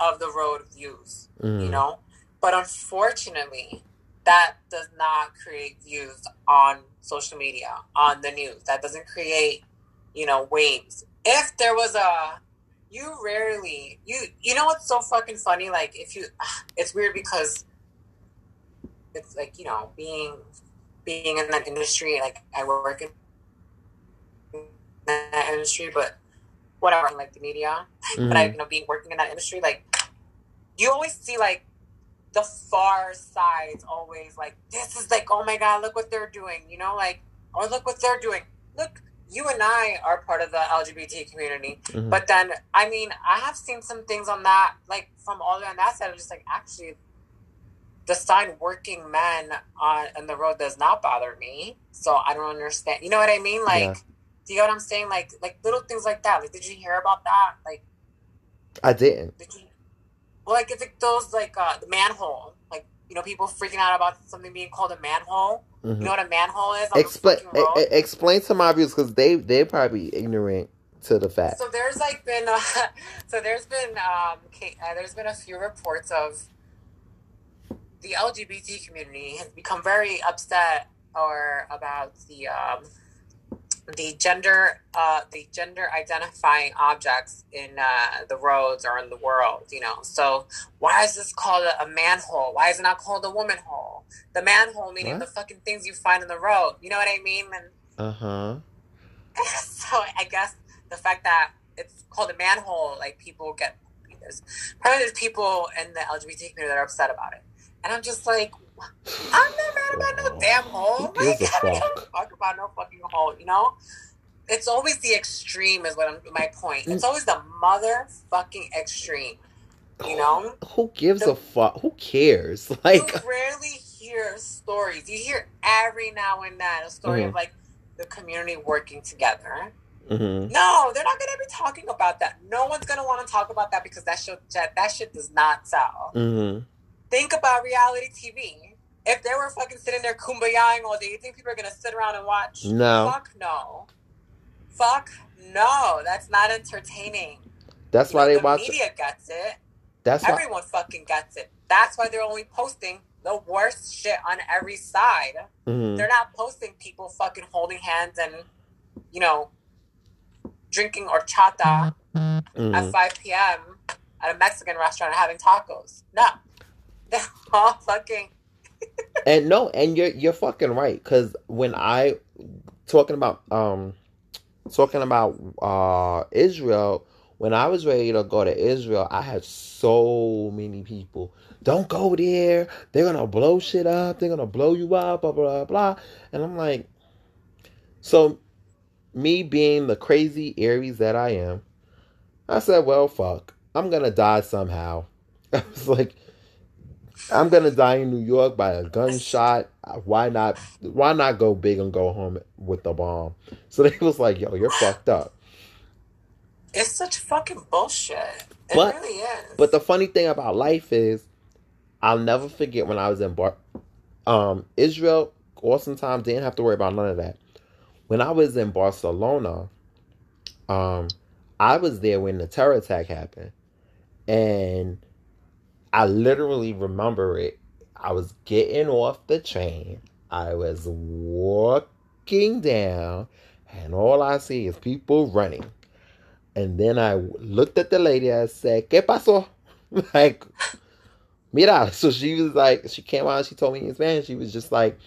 of the road views, you know? But unfortunately, that does not create views on social media, on the news. That doesn't create, you know, waves. If there was you know what's so fucking funny? Like, it's weird because it's like, you know, being in that industry, like, I work in that industry, but whatever, I'm like the media, but I, you know, working in that industry, like, you always see, like, the far side's always like, this is like, oh my God, look what they're doing, you know, like, or look what they're doing. Look, you and I are part of the LGBT community. Mm-hmm. But then, I mean, I have seen some things on that, like, from all on that side, I'm just like, actually, the side working men on the road does not bother me. So I don't understand. You know what I mean? Like, yeah. Do you know what I'm saying? Like little things like that. Like, did you hear about that? Like, I didn't. Well, like, it's like those, like, the manhole. Like, you know, people freaking out about something being called a manhole. Mm-hmm. You know what a manhole is? Explain to my viewers, because they're probably ignorant to the fact. So there's, like, been, there's been a few reports of the LGBT community has become very upset about the gender identifying objects in the roads or in the world, you know. So why is this called a manhole? Why is it not called a woman hole? The manhole meaning the fucking things you find in the road. You know what I mean? So I guess the fact that it's called a manhole, like, people get, there's people in the LGBT community that are upset about it. And I'm just like, I'm not mad about no damn hole. Like, I don't talk about no fucking hole, you know? It's always the extreme is what my point. It's always the motherfucking extreme, you know? Who gives a fuck? Who cares? Like, you rarely hear stories. You hear every now and then a story of, like, the community working together. Mm-hmm. No, they're not going to be talking about that. No one's going to want to talk about that because that shit does not sell. Mm-hmm. Think about reality TV. If they were fucking sitting there kumbayaing all day, you think people are going to sit around and watch? No. Fuck no. Fuck no. That's not entertaining. That's why they watch it. The media gets it. Everyone fucking gets it. That's why they're only posting the worst shit on every side. Mm-hmm. They're not posting people fucking holding hands and, you know, drinking horchata at 5 p.m. at a Mexican restaurant and having tacos. No. They're all fucking. And no, and you're fucking right, because when I talking about talking about Israel, when I was ready to go to Israel, I had so many people. Don't go there. They're going to blow shit up. They're going to blow you up, blah, blah, blah. And I'm like, so me being the crazy Aries that I am, I said, well, fuck. I'm going to die somehow. I was like, I'm going to die in New York by a gunshot. Why not? Why not go big and go home with the bomb? So they was like, yo, you're fucked up. It's such fucking bullshit. It really is. But the funny thing about life is, I'll never forget when I was in Israel, awesome time, didn't have to worry about none of that. When I was in Barcelona, I was there when the terror attack happened. And I literally remember it. I was getting off the train. I was walking down, and all I see is people running. And then I looked at the lady. I said, ¿Qué pasó? Like, mira. So she was like, she came out and she told me in Spanish. She was just like,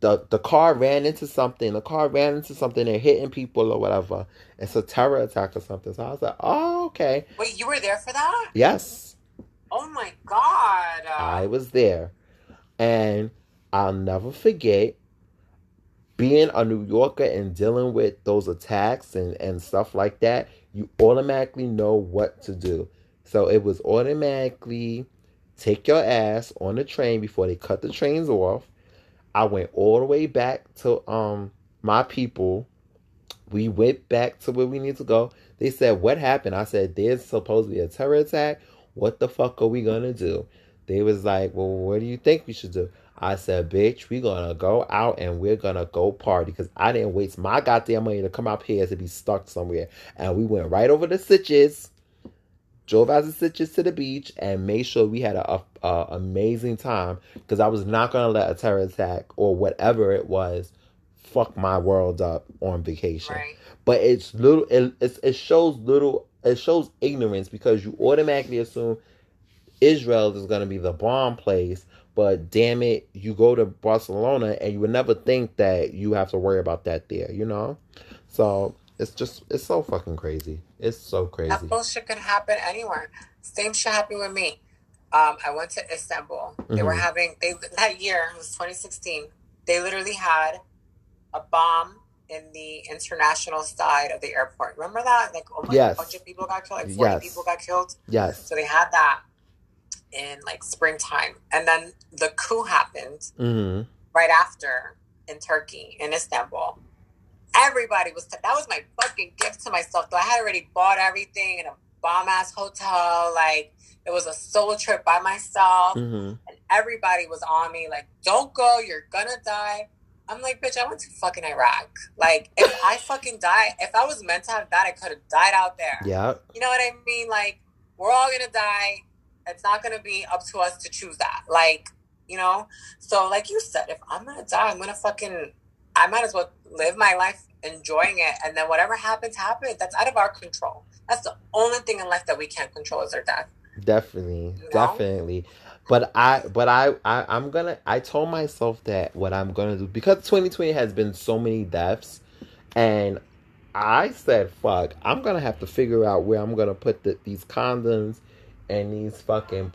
the car ran into something. The car ran into something. They're hitting people or whatever. It's a terror attack or something. So I was like, oh, okay. Wait, you were there for that? Yes. Oh my God. I was there. And I'll never forget being a New Yorker and dealing with those attacks and stuff like that. You automatically know what to do. So it was automatically take your ass on the train before they cut the trains off. I went all the way back to my people. We went back to where we need to go. They said, what happened? I said, there's supposed to be a terror attack. What the fuck are we gonna do? They was like, well, what do you think we should do? I said, bitch, we gonna go out and we're gonna go party. Because I didn't waste my goddamn money to come up here to be stuck somewhere. And we went right over to Sitges, drove out to Sitges to the beach, and made sure we had an amazing time. Because I was not gonna let a terror attack or whatever it was fuck my world up on vacation. Right. But it's little, it shows ignorance because you automatically assume Israel is going to be the bomb place, but damn it, you go to Barcelona and you would never think that you have to worry about that there, you know? So it's so fucking crazy. It's so crazy. That bullshit can happen anywhere. Same shit happened with me. I went to Istanbul. They were having, that year, it was 2016, they literally had a bomb in the international side of the airport. Remember that? Like, oh my, yes. A bunch of people got killed. Like 40 people got killed. Yes. So they had that in like springtime. And then the coup happened right after in Turkey, in Istanbul. Everybody was, that was my fucking gift to myself. Though I had already bought everything in a bomb ass hotel. Like, it was a solo trip by myself. And everybody was on me. Like, don't go. You're gonna die. I'm like, bitch, I went to fucking Iraq. Like, if I fucking die, if I was meant to have died, I could have died out there. Yeah. You know what I mean? Like, we're all going to die. It's not going to be up to us to choose that. Like, you know? So, like you said, if I'm going to die, I'm going to fucking, I might as well live my life enjoying it. And then whatever happens, happens. That's out of our control. That's the only thing in life that we can't control is our death. Definitely. You know? Definitely. But I told myself that what I'm gonna do, because 2020 has been so many deaths, and I said, fuck, I'm gonna have to figure out where I'm gonna put these condoms and these fucking,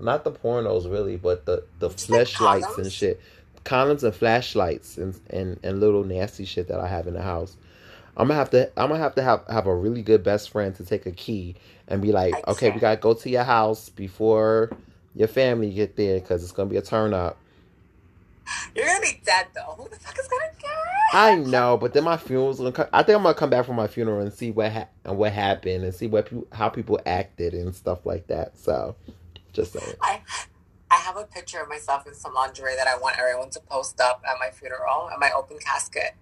not the pornos really, but the fleshlights and shit. Condoms and flashlights and little nasty shit that I have in the house. I'm gonna have to have a really good best friend to take a key and be like, okay, we gotta go to your house before your family get there, because it's going to be a turn up. You're going to be dead, though. Who the fuck is going to care? I know, but then my funeral's going to come. I think I'm going to come back from my funeral and see what happened and see how people acted and stuff like that. So, just saying. I have a picture of myself in some lingerie that I want everyone to post up at my funeral, at my open casket.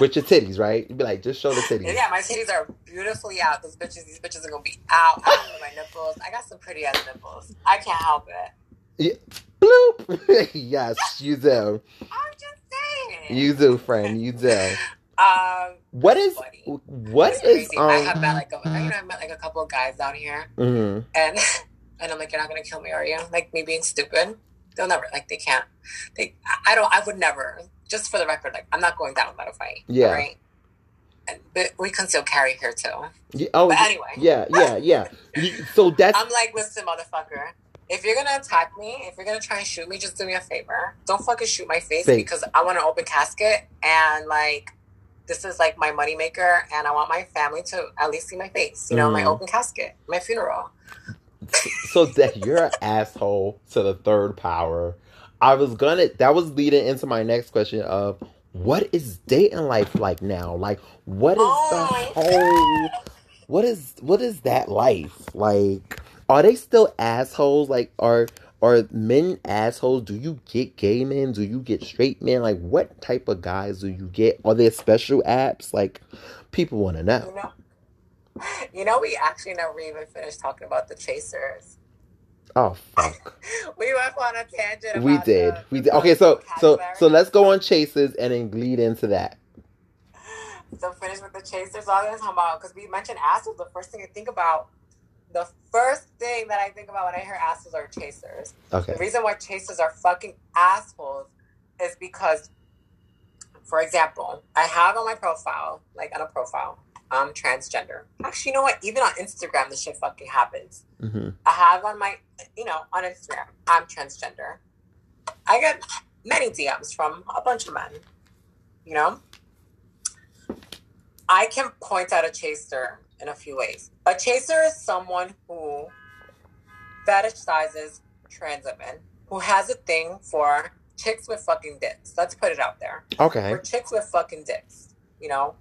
With your titties, right? You'd be like, just show the titties. Yeah, my titties are beautifully out. These bitches are gonna be out. I don't know my nipples. I got some pretty ass nipples. I can't help it. Yeah. Bloop. Yes, you do. I'm just saying. You do, friend. You do. What is? I met like a couple of guys down here, and I'm like, you're not gonna kill me, are you? Like me being stupid? They'll never. Like they can't. I would never. Just for the record, like, I'm not going down without a fight. Yeah. Right? But we can still carry her too. Yeah, oh, but anyway. Yeah. So that's... I'm like, listen, motherfucker. If you're going to attack me, if you're going to try and shoot me, just do me a favor. Don't fucking shoot my face. Because I want an open casket and, like, this is, like, my moneymaker and I want my family to at least see my face. You know, my open casket, my funeral. So that you're an asshole to the third power. That was leading into my next question of... What is dating life like now? Like, what is what is that life? Like, are they still assholes? Like, are men assholes? Do you get gay men? Do you get straight men? Like, what type of guys do you get? Are there special apps? Like, people want to know. You know, we actually never even finished talking about the chasers. Oh fuck! We went on a tangent. About we did. Okay, so let's go on chasers and then lead into that. So finish with the chasers. All I'm talking about, because we mentioned assholes. The first thing that I think about when I hear assholes are chasers. Okay. The reason why chasers are fucking assholes is because, for example, I have on my profile, I'm transgender. Actually, you know what? Even on Instagram, this shit fucking happens. Mm-hmm. I have on Instagram, I'm transgender. I get many DMs from a bunch of men. You know? I can point out a chaser in a few ways. A chaser is someone who fetishizes trans women, who has a thing for chicks with fucking dicks. Let's put it out there. Okay. For chicks with fucking dicks. You know?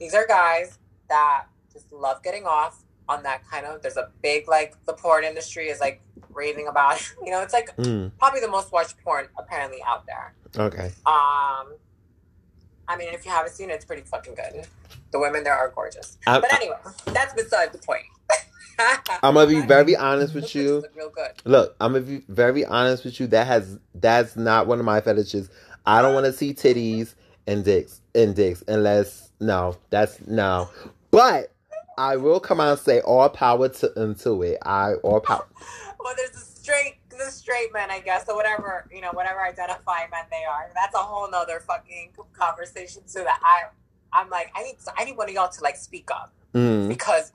These are guys that just love getting off on that kind of, there's a big, like, the porn industry is, like, raving about it. You know, it's, like, probably the most watched porn, apparently, out there. Okay. I mean, if you haven't seen it, it's pretty fucking good. The women there are gorgeous. But anyway, that's beside the point. I'm going to be very honest with you. Real good. Look, I'm going to be very honest with you. That's not one of my fetishes. I don't want to see titties and dicks unless... No. But I will come out and say all power to it. All power. Well, there's the straight men, I guess, or whatever, you know, whatever identifying men they are. That's a whole nother fucking conversation too. That I'm like, I need one of y'all to, like, speak up. Because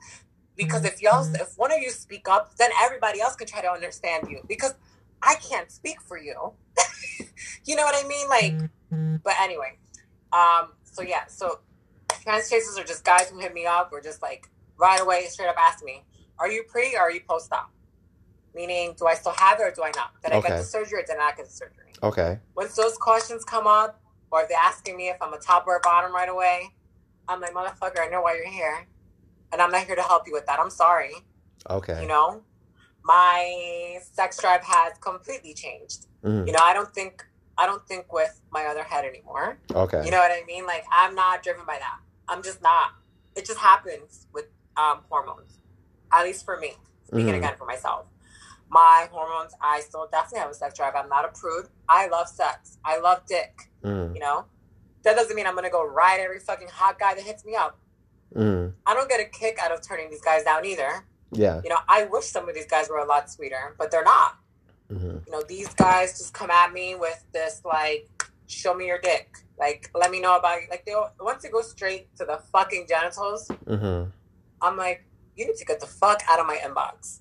if one of you speak up, then everybody else can try to understand you. Because I can't speak for you. You know what I mean? Like, but anyway. So yeah, so trans chasers are just guys who hit me up or just, like, right away straight up ask me, are you pre or are you post-op? Meaning, do I still have it or do I not? Did I get the surgery or did I not get the surgery? Okay. Once those questions come up, or if they're asking me if I'm a top or a bottom right away, I'm like, motherfucker, I know why you're here. And I'm not here to help you with that. I'm sorry. Okay. You know? My sex drive has completely changed. You know, I don't think with my other head anymore. Okay. You know what I mean? Like, I'm not driven by that. I'm just not. It just happens with hormones. At least for me. Speaking again for myself. My hormones, I still definitely have a sex drive. I'm not a prude. I love sex. I love dick. You know? That doesn't mean I'm going to go ride every fucking hot guy that hits me up. I don't get a kick out of turning these guys down either. Yeah. You know, I wish some of these guys were a lot sweeter, but they're not. You know, these guys just come at me with this, like, show me your dick. Like, let me know about it. Like, once they go straight to the fucking genitals, I'm like, you need to get the fuck out of my inbox.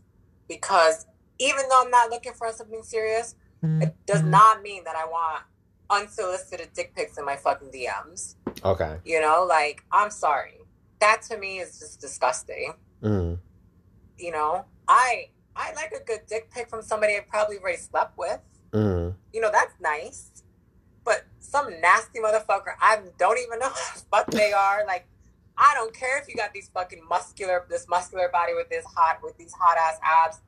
Because even though I'm not looking for something serious, it does not mean that I want unsolicited dick pics in my fucking DMs. Okay. You know, like, I'm sorry. That to me is just disgusting. You know, I like a good dick pic from somebody I probably already slept with. You know, that's nice. But some nasty motherfucker, I don't even know how the fuck they are. Like, I don't care if you got these fucking muscular body with these hot ass abs,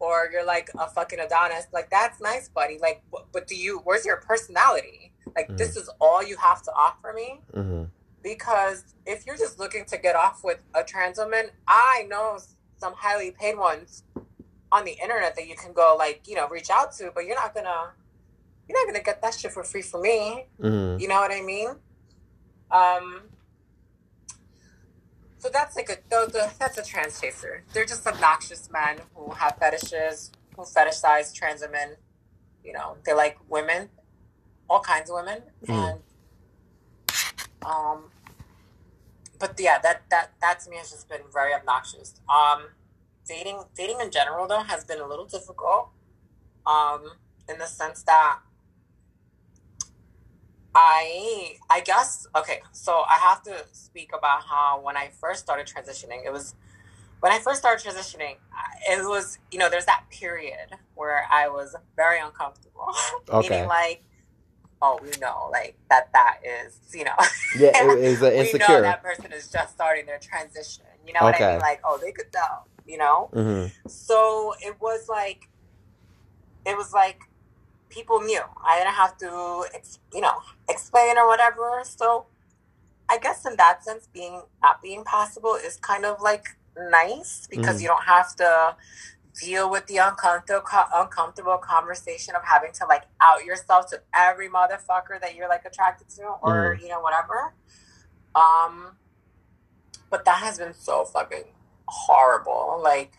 or you're like a fucking Adonis. Like, that's nice, buddy. Like, but where's your personality? Like, this is all you have to offer me? Because if you're just looking to get off with a trans woman, I know some highly paid ones on the internet that you can go, like, you know, reach out to, but you're not gonna get that shit for free from me. You know what I mean? So that's like that's a trans chaser. They're just obnoxious men who have fetishes, who fetishize trans women. You know, they like women, all kinds of women, and but yeah, that to me has just been very obnoxious. Dating in general though has been a little difficult, in the sense that I guess, okay, so I have to speak about how when I first started transitioning, it was, you know, there's that period where I was very uncomfortable. Okay. Meaning like, oh, we know, like, that is, you know. Yeah, it's insecure. We know that person is just starting their transition. You know what I mean? Like, oh, they could tell, you know? Mm-hmm. So it was like people knew. I didn't have to, you know, explain or whatever. So I guess in that sense, not being possible is kind of like nice, because you don't have to deal with the uncomfortable conversation of having to like out yourself to every motherfucker that you're like attracted to or you know, whatever. But that has been so fucking horrible. Like,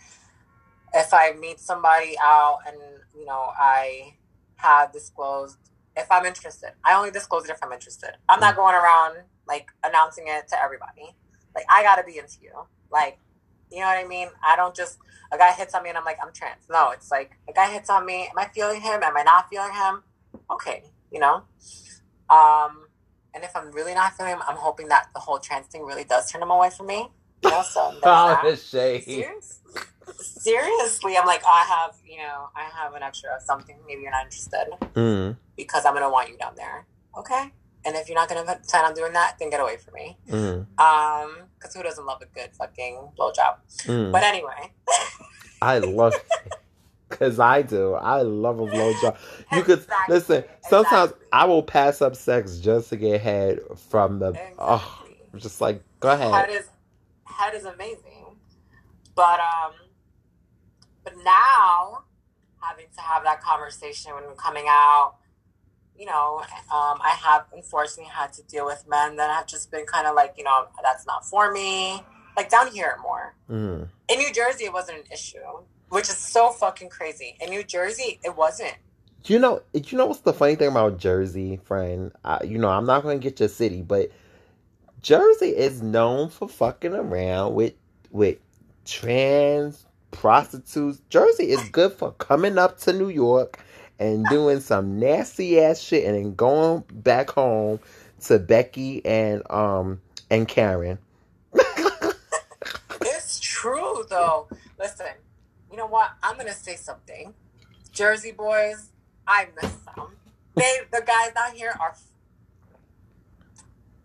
if I meet somebody out and, you know, I have disclosed if I'm interested, I only disclose it if I'm interested. I'm not going around like announcing it to everybody. Like, I gotta be into you. Like, you know what I mean? I don't just, a guy hits on me and I'm like, I'm trans. No, it's like, a guy hits on me. Am I feeling him? Am I not feeling him? Okay, you know? And if I'm really not feeling him, I'm hoping that the whole trans thing really does turn him away from me. You know, so oh, this shade. Seriously, I'm like, I have an extra of something. Maybe you're not interested because I'm going to want you down there. Okay. And if you're not going to plan on doing that, then get away from me. Because who doesn't love a good fucking blowjob? But anyway. I love it. Because I do. I love a blowjob. You could, listen, sometimes I will pass up sex just to get head from the, oh, just like, go ahead. Head is amazing. But now, having to have that conversation when we're coming out, you know, I have unfortunately had to deal with men that have just been kind of like, you know, that's not for me. Like down here more. In New Jersey, it wasn't an issue, which is so fucking crazy. In New Jersey, it wasn't. You know what's the funny thing about Jersey, friend? You know, I'm not going to get your city, but Jersey is known for fucking around with trans prostitutes. Jersey is good for coming up to New York and doing some nasty ass shit and then going back home to Becky and Karen. It's true though. Listen, you know what? I'm gonna say something. Jersey boys, I miss them. The guys out here are.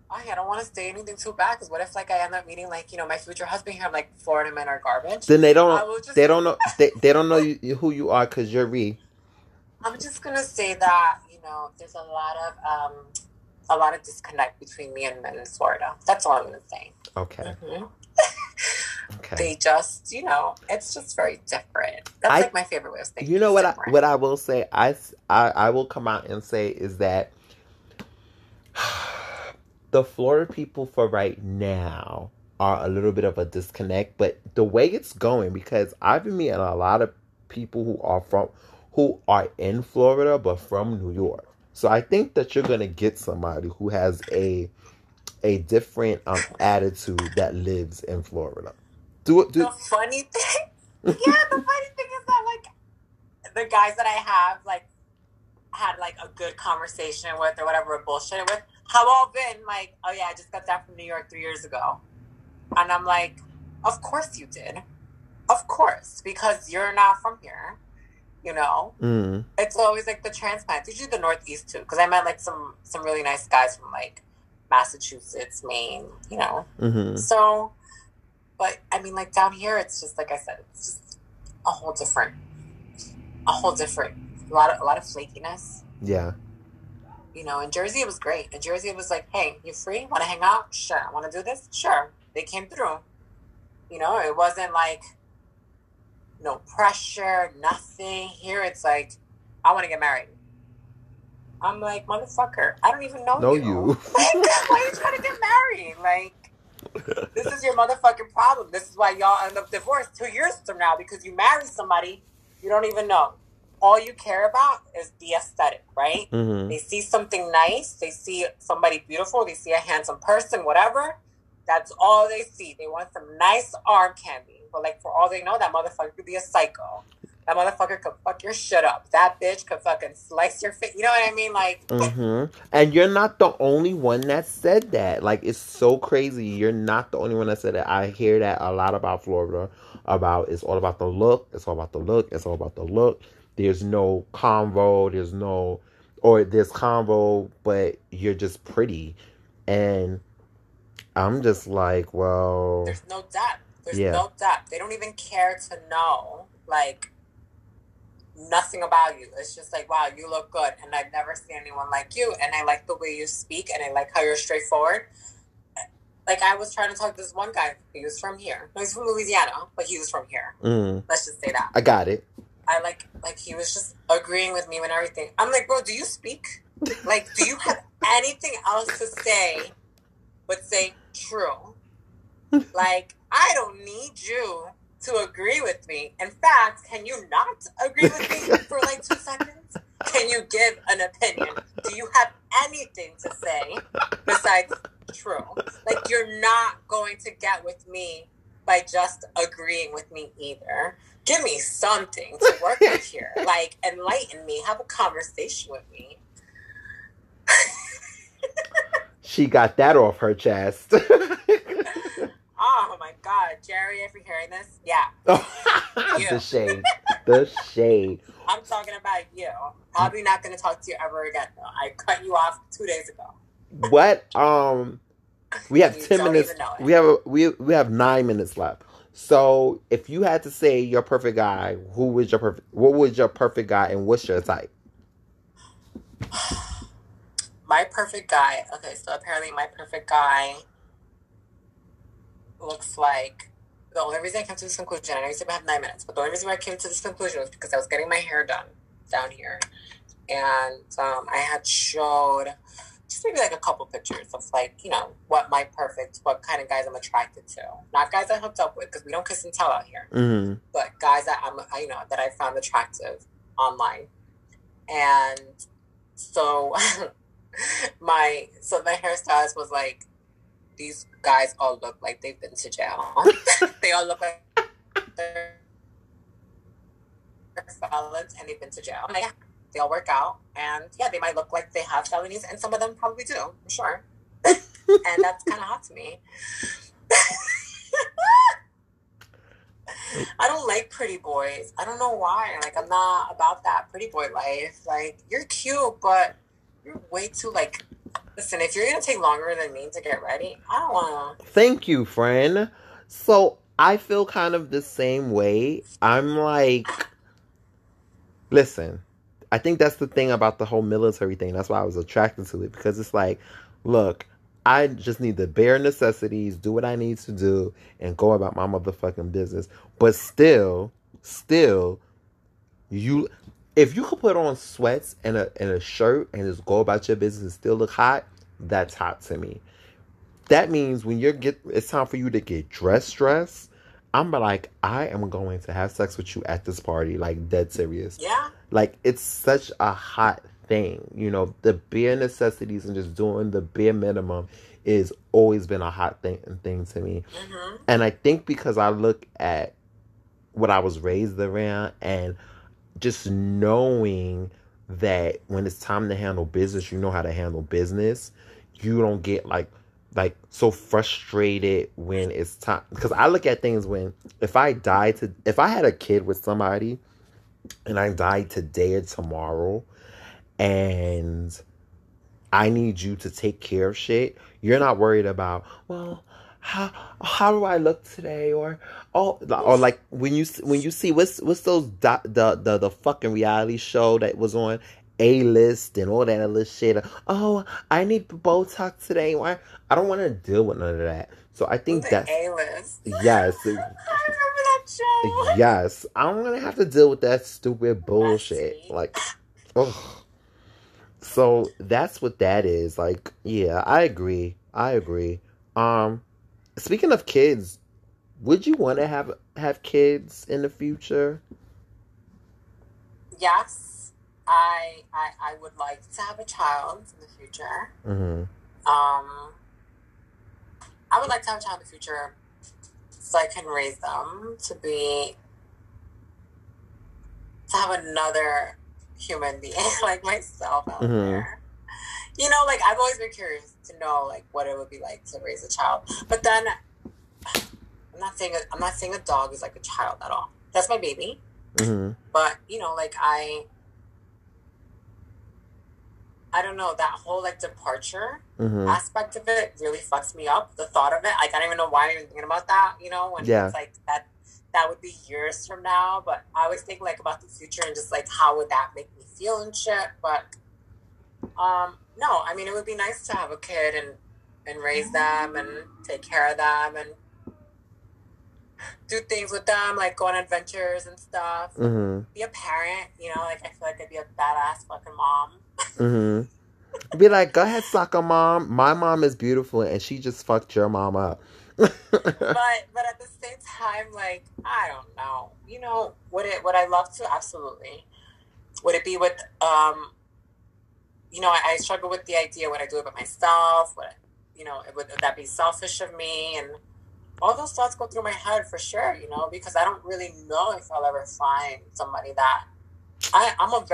I don't want to say anything too bad because what if like I end up meeting like, you know, my future husband here, I'm like, Florida men are garbage. Then they don't know who you are because you're Ree. I'm just gonna say that, you know, there's a lot of disconnect between me and men in Florida. That's all I'm gonna say. Okay. Mm-hmm. Okay. They just, you know, it's just very different. That's like my favorite way of saying. You know what? What I will say, I will come out and say is that the Florida people for right now are a little bit of a disconnect, but the way it's going, because I've been meeting a lot of people who are in Florida but from New York. So I think that you're going to get somebody who has a different attitude that lives in Florida. The funny thing? Yeah, the funny thing is that, like, the guys that I have, like, had, like, a good conversation with or whatever, bullshit with, have all been, like, oh, yeah, I just got that from New York 3 years ago. And I'm like, of course you did. Of course, because you're not from here. You know, it's always like the transplants, usually the Northeast too, because I met like some really nice guys from like Massachusetts, Maine, you know. So, but I mean, like down here, it's just like I said, it's just a whole different a lot of flakiness. Yeah. You know, in Jersey it was great. In Jersey it was like, hey, you free? Want to hang out? Sure. Want to do this? Sure. They came through. You know, it wasn't like. No pressure, nothing. Here it's like, I want to get married. I'm like, motherfucker, I don't even know you. Why are you trying to get married? Like, this is your motherfucking problem. This is why y'all end up divorced 2 years from now, because you marry somebody you don't even know. All you care about is the aesthetic, right? They see something nice. They see somebody beautiful. They see a handsome person, whatever. That's all they see. They want some nice arm candy. But, like, for all they know, that motherfucker could be a psycho. That motherfucker could fuck your shit up. That bitch could fucking slice your face. You know what I mean? Like, And you're not the only one that said that. Like, it's so crazy. You're not the only one that said that. I hear that a lot about Florida. About, it's all about the look. It's all about the look. It's all about the look. There's no convo. There's no, or there's convo, but you're just pretty. And I'm just like, well, there's no depth. There's no depth. They don't even care to know, like, nothing about you. It's just like, wow, you look good, and I've never seen anyone like you, and I like the way you speak, and I like how you're straightforward. Like, I was trying to talk to this one guy. He was from here. No, he's from Louisiana, but he was from here. Let's just say that. I got it. I like he was just agreeing with me and everything. I'm like, bro, do you speak? Like, do you have anything else to say but say true? Like, I don't need you to agree with me. In fact, can you not agree with me for like 2 seconds? Can you give an opinion? Do you have anything to say besides true? Like, you're not going to get with me by just agreeing with me either. Give me something to work with here. Like, enlighten me. Have a conversation with me. She got that off her chest. Oh, my God. Jerry, if you're hearing this, yeah. The shade. The shade. I'm talking about you. Probably not going to talk to you ever again, though. I cut you off 2 days ago. What? We have 10 minutes. We have 9 minutes left. So, if you had to say your perfect guy, what was your perfect guy, and what's your type? My perfect guy. Okay, so apparently my perfect guy looks like, the only reason I came to this conclusion, I know you said we have 9 minutes, but the only reason I came to this conclusion was because I was getting my hair done down here, and I had showed just maybe like a couple pictures of, like, you know, what kind of guys I'm attracted to. Not guys I hooked up with, because we don't kiss and tell out here. Mm-hmm. But guys that that I found attractive online. And so my hairstylist was like, these guys all look like they've been to jail. They all look like they're felons and they've been to jail. Like, they all work out, and yeah, they might look like they have felonies, and some of them probably do, I'm sure. And that's kind of hot to me. I don't like pretty boys. I don't know why. Like, I'm not about that pretty boy life. Like, you're cute, but you're way too, like, listen, if you're gonna take longer than me to get ready, I don't wanna. Thank you, friend. So I feel kind of the same way. I'm like, listen, I think that's the thing about the whole military thing. That's why I was attracted to it, because it's like, look, I just need the bare necessities, do what I need to do, and go about my motherfucking business. But still, if you could put on sweats and a shirt and just go about your business and still look hot, that's hot to me. That means when it's time for you to get dressed, I'm like, I am going to have sex with you at this party. Like, dead serious. Yeah. Like, it's such a hot thing. You know, the bare necessities and just doing the bare minimum is always been a hot thing to me. Mm-hmm. And I think because I look at what I was raised around, and just knowing that when it's time to handle business, you know how to handle business. You don't get like so frustrated when it's time. Because I look at things when, if I had a kid with somebody and I died today or tomorrow, and I need you to take care of shit, you're not worried about, well, how do I look today, or like when you see what's those the fucking reality show that was on A-List and all that other shit. Oh, I need Botox today. Why? I don't want to deal with none of that. So I think that's A-List. Yes. I remember that show. Yes, I don't want to have to deal with that stupid bullshit. Like, oh. So that's what that is. Like, yeah, I agree. Speaking of kids, would you want to have kids in the future? Yes, I would like to have a child in the future. Mm-hmm. I would like to have a child in the future so I can raise them to be, to have another human being like myself out there. You know, like, I've always been curious to know, like, what it would be like to raise a child. But then, I'm not saying a dog is like a child at all. That's my baby. Mm-hmm. But, you know, like, I don't know, that whole, like, departure aspect of it really fucks me up. The thought of it, like, I don't even know why I'm even thinking about that, you know? When it's like, that would be years from now. But I always think, like, about the future and just, like, how would that make me feel and shit. But, no, I mean, it would be nice to have a kid and raise them and take care of them and do things with them, like go on adventures and stuff. Be a parent, you know, like I feel like I'd be a badass fucking mom. Be like, go ahead, soccer mom. My mom is beautiful and she just fucked your mom up. But at the same time, like, I don't know. You know, would I love to? Absolutely. Would it be with you know, I struggle with the idea, would I do it by myself? Would that be selfish of me? And all those thoughts go through my head for sure, you know, because I don't really know if I'll ever find somebody that... I'm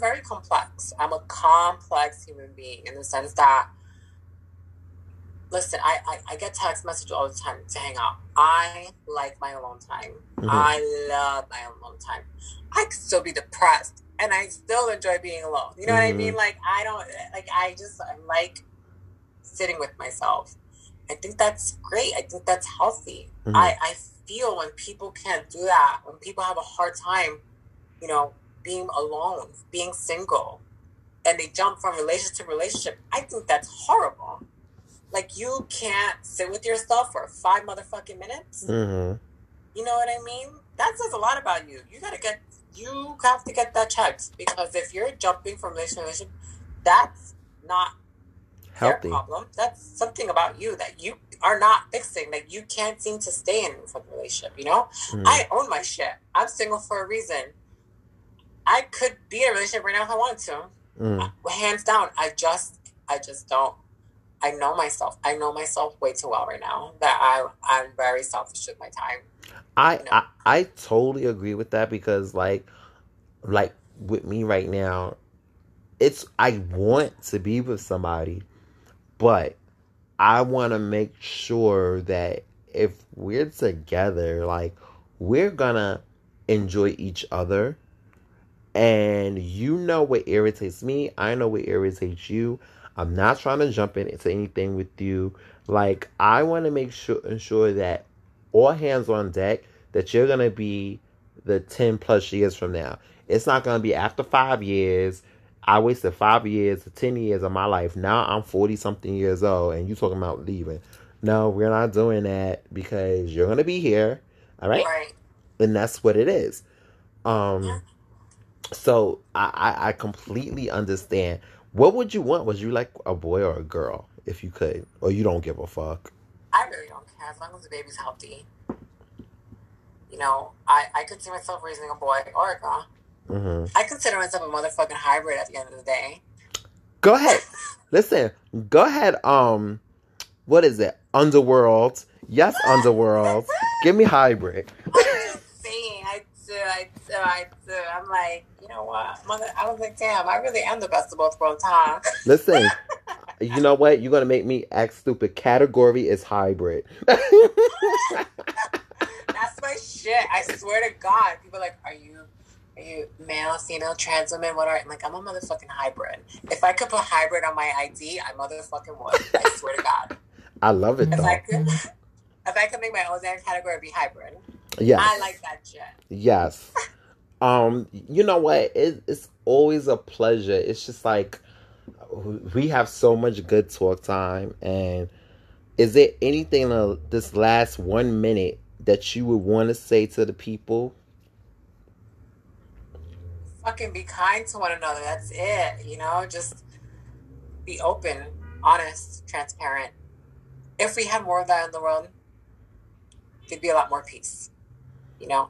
very complex. I'm a complex human being in the sense that... Listen, I get text messages all the time to hang out. I like my alone time. I love my alone time. I could still be depressed. And I still enjoy being alone. You know what I mean? Like, I don't... Like, I like sitting with myself. I think that's great. I think that's healthy. I feel when people can't do that, when people have a hard time, you know, being alone, being single, and they jump from relationship to relationship, I think that's horrible. Like, you can't sit with yourself for 5 motherfucking minutes. You know what I mean? That says a lot about you. You have to get that checked, because if you're jumping from relationship to relationship, that's not healthy. Their problem. That's something about you that you are not fixing. Like, you can't seem to stay in a relationship, you know? I own my shit. I'm single for a reason. I could be in a relationship right now if I wanted to. Hands down, I just don't. I know myself. I know myself way too well right now that I'm very selfish with my time. I totally agree with that, because like with me right now, it's I want to be with somebody, but I want to make sure that if we're together, like, we're gonna enjoy each other, and you know what irritates me, I know what irritates you. I'm not trying to jump into anything with you. Like, I want to make sure that all hands on deck, that you're going to be the 10 plus years from now. It's not going to be after 5 years. I wasted 5 years to 10 years of my life. Now I'm 40 something years old and you talking about leaving. No, we're not doing that, because you're going to be here. All right? Right. And that's what it is. So I completely understand. What would you want? Would you like a boy or a girl, if you could? Or you don't give a fuck? I really don't care, as long as the baby's healthy. You know, I could see myself raising a boy or a girl. I consider myself a motherfucking hybrid at the end of the day. Go ahead. Listen, go ahead. What is it? Underworld. Yes, Underworld. Give me hybrid. I do. I'm like, you know what? I was like, damn, I really am the best of both worlds, huh? Listen, you know what? You're going to make me act stupid. Category is hybrid. That's my shit. I swear to God. People are like, are you male, female, trans woman? What are you? I'm like, I'm a motherfucking hybrid. If I could put hybrid on my ID, I motherfucking would. I swear to God. I love it, though. If I could make my own damn category, be hybrid. Yes. I like that shit. Yes. You know what? It's always a pleasure. It's just like, we have so much good talk time. And is there anything this last 1 minute that you would want to say to the people? Fucking be kind to one another. That's it. You know, just be open, honest, transparent. If we had more of that in the world, there'd be a lot more peace. You know,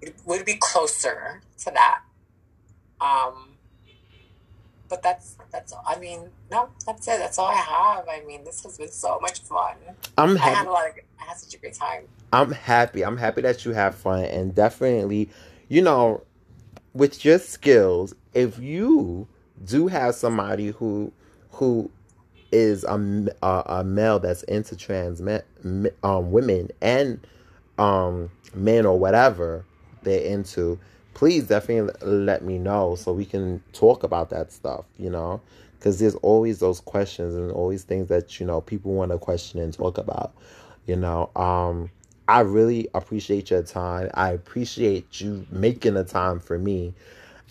it would be closer to that. But that's I mean, no, that's it. That's all I have. I mean, this has been so much fun. I'm happy. I had such a great time. I'm happy. I'm happy that you have fun. And definitely, you know, with your skills, if you do have somebody who is a male that's into trans men, women and men or whatever they're into, please definitely let me know so we can talk about that stuff, you know, because there's always those questions and always things that, you know, people want to question and talk about, you know. I really appreciate your time. I appreciate you making the time for me.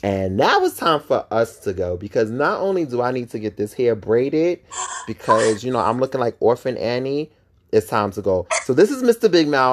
And now it's time for us to go, because not only do I need to get this hair braided, because, you know, I'm looking like Orphan Annie, it's time to go. So this is Mr. Big Mouth.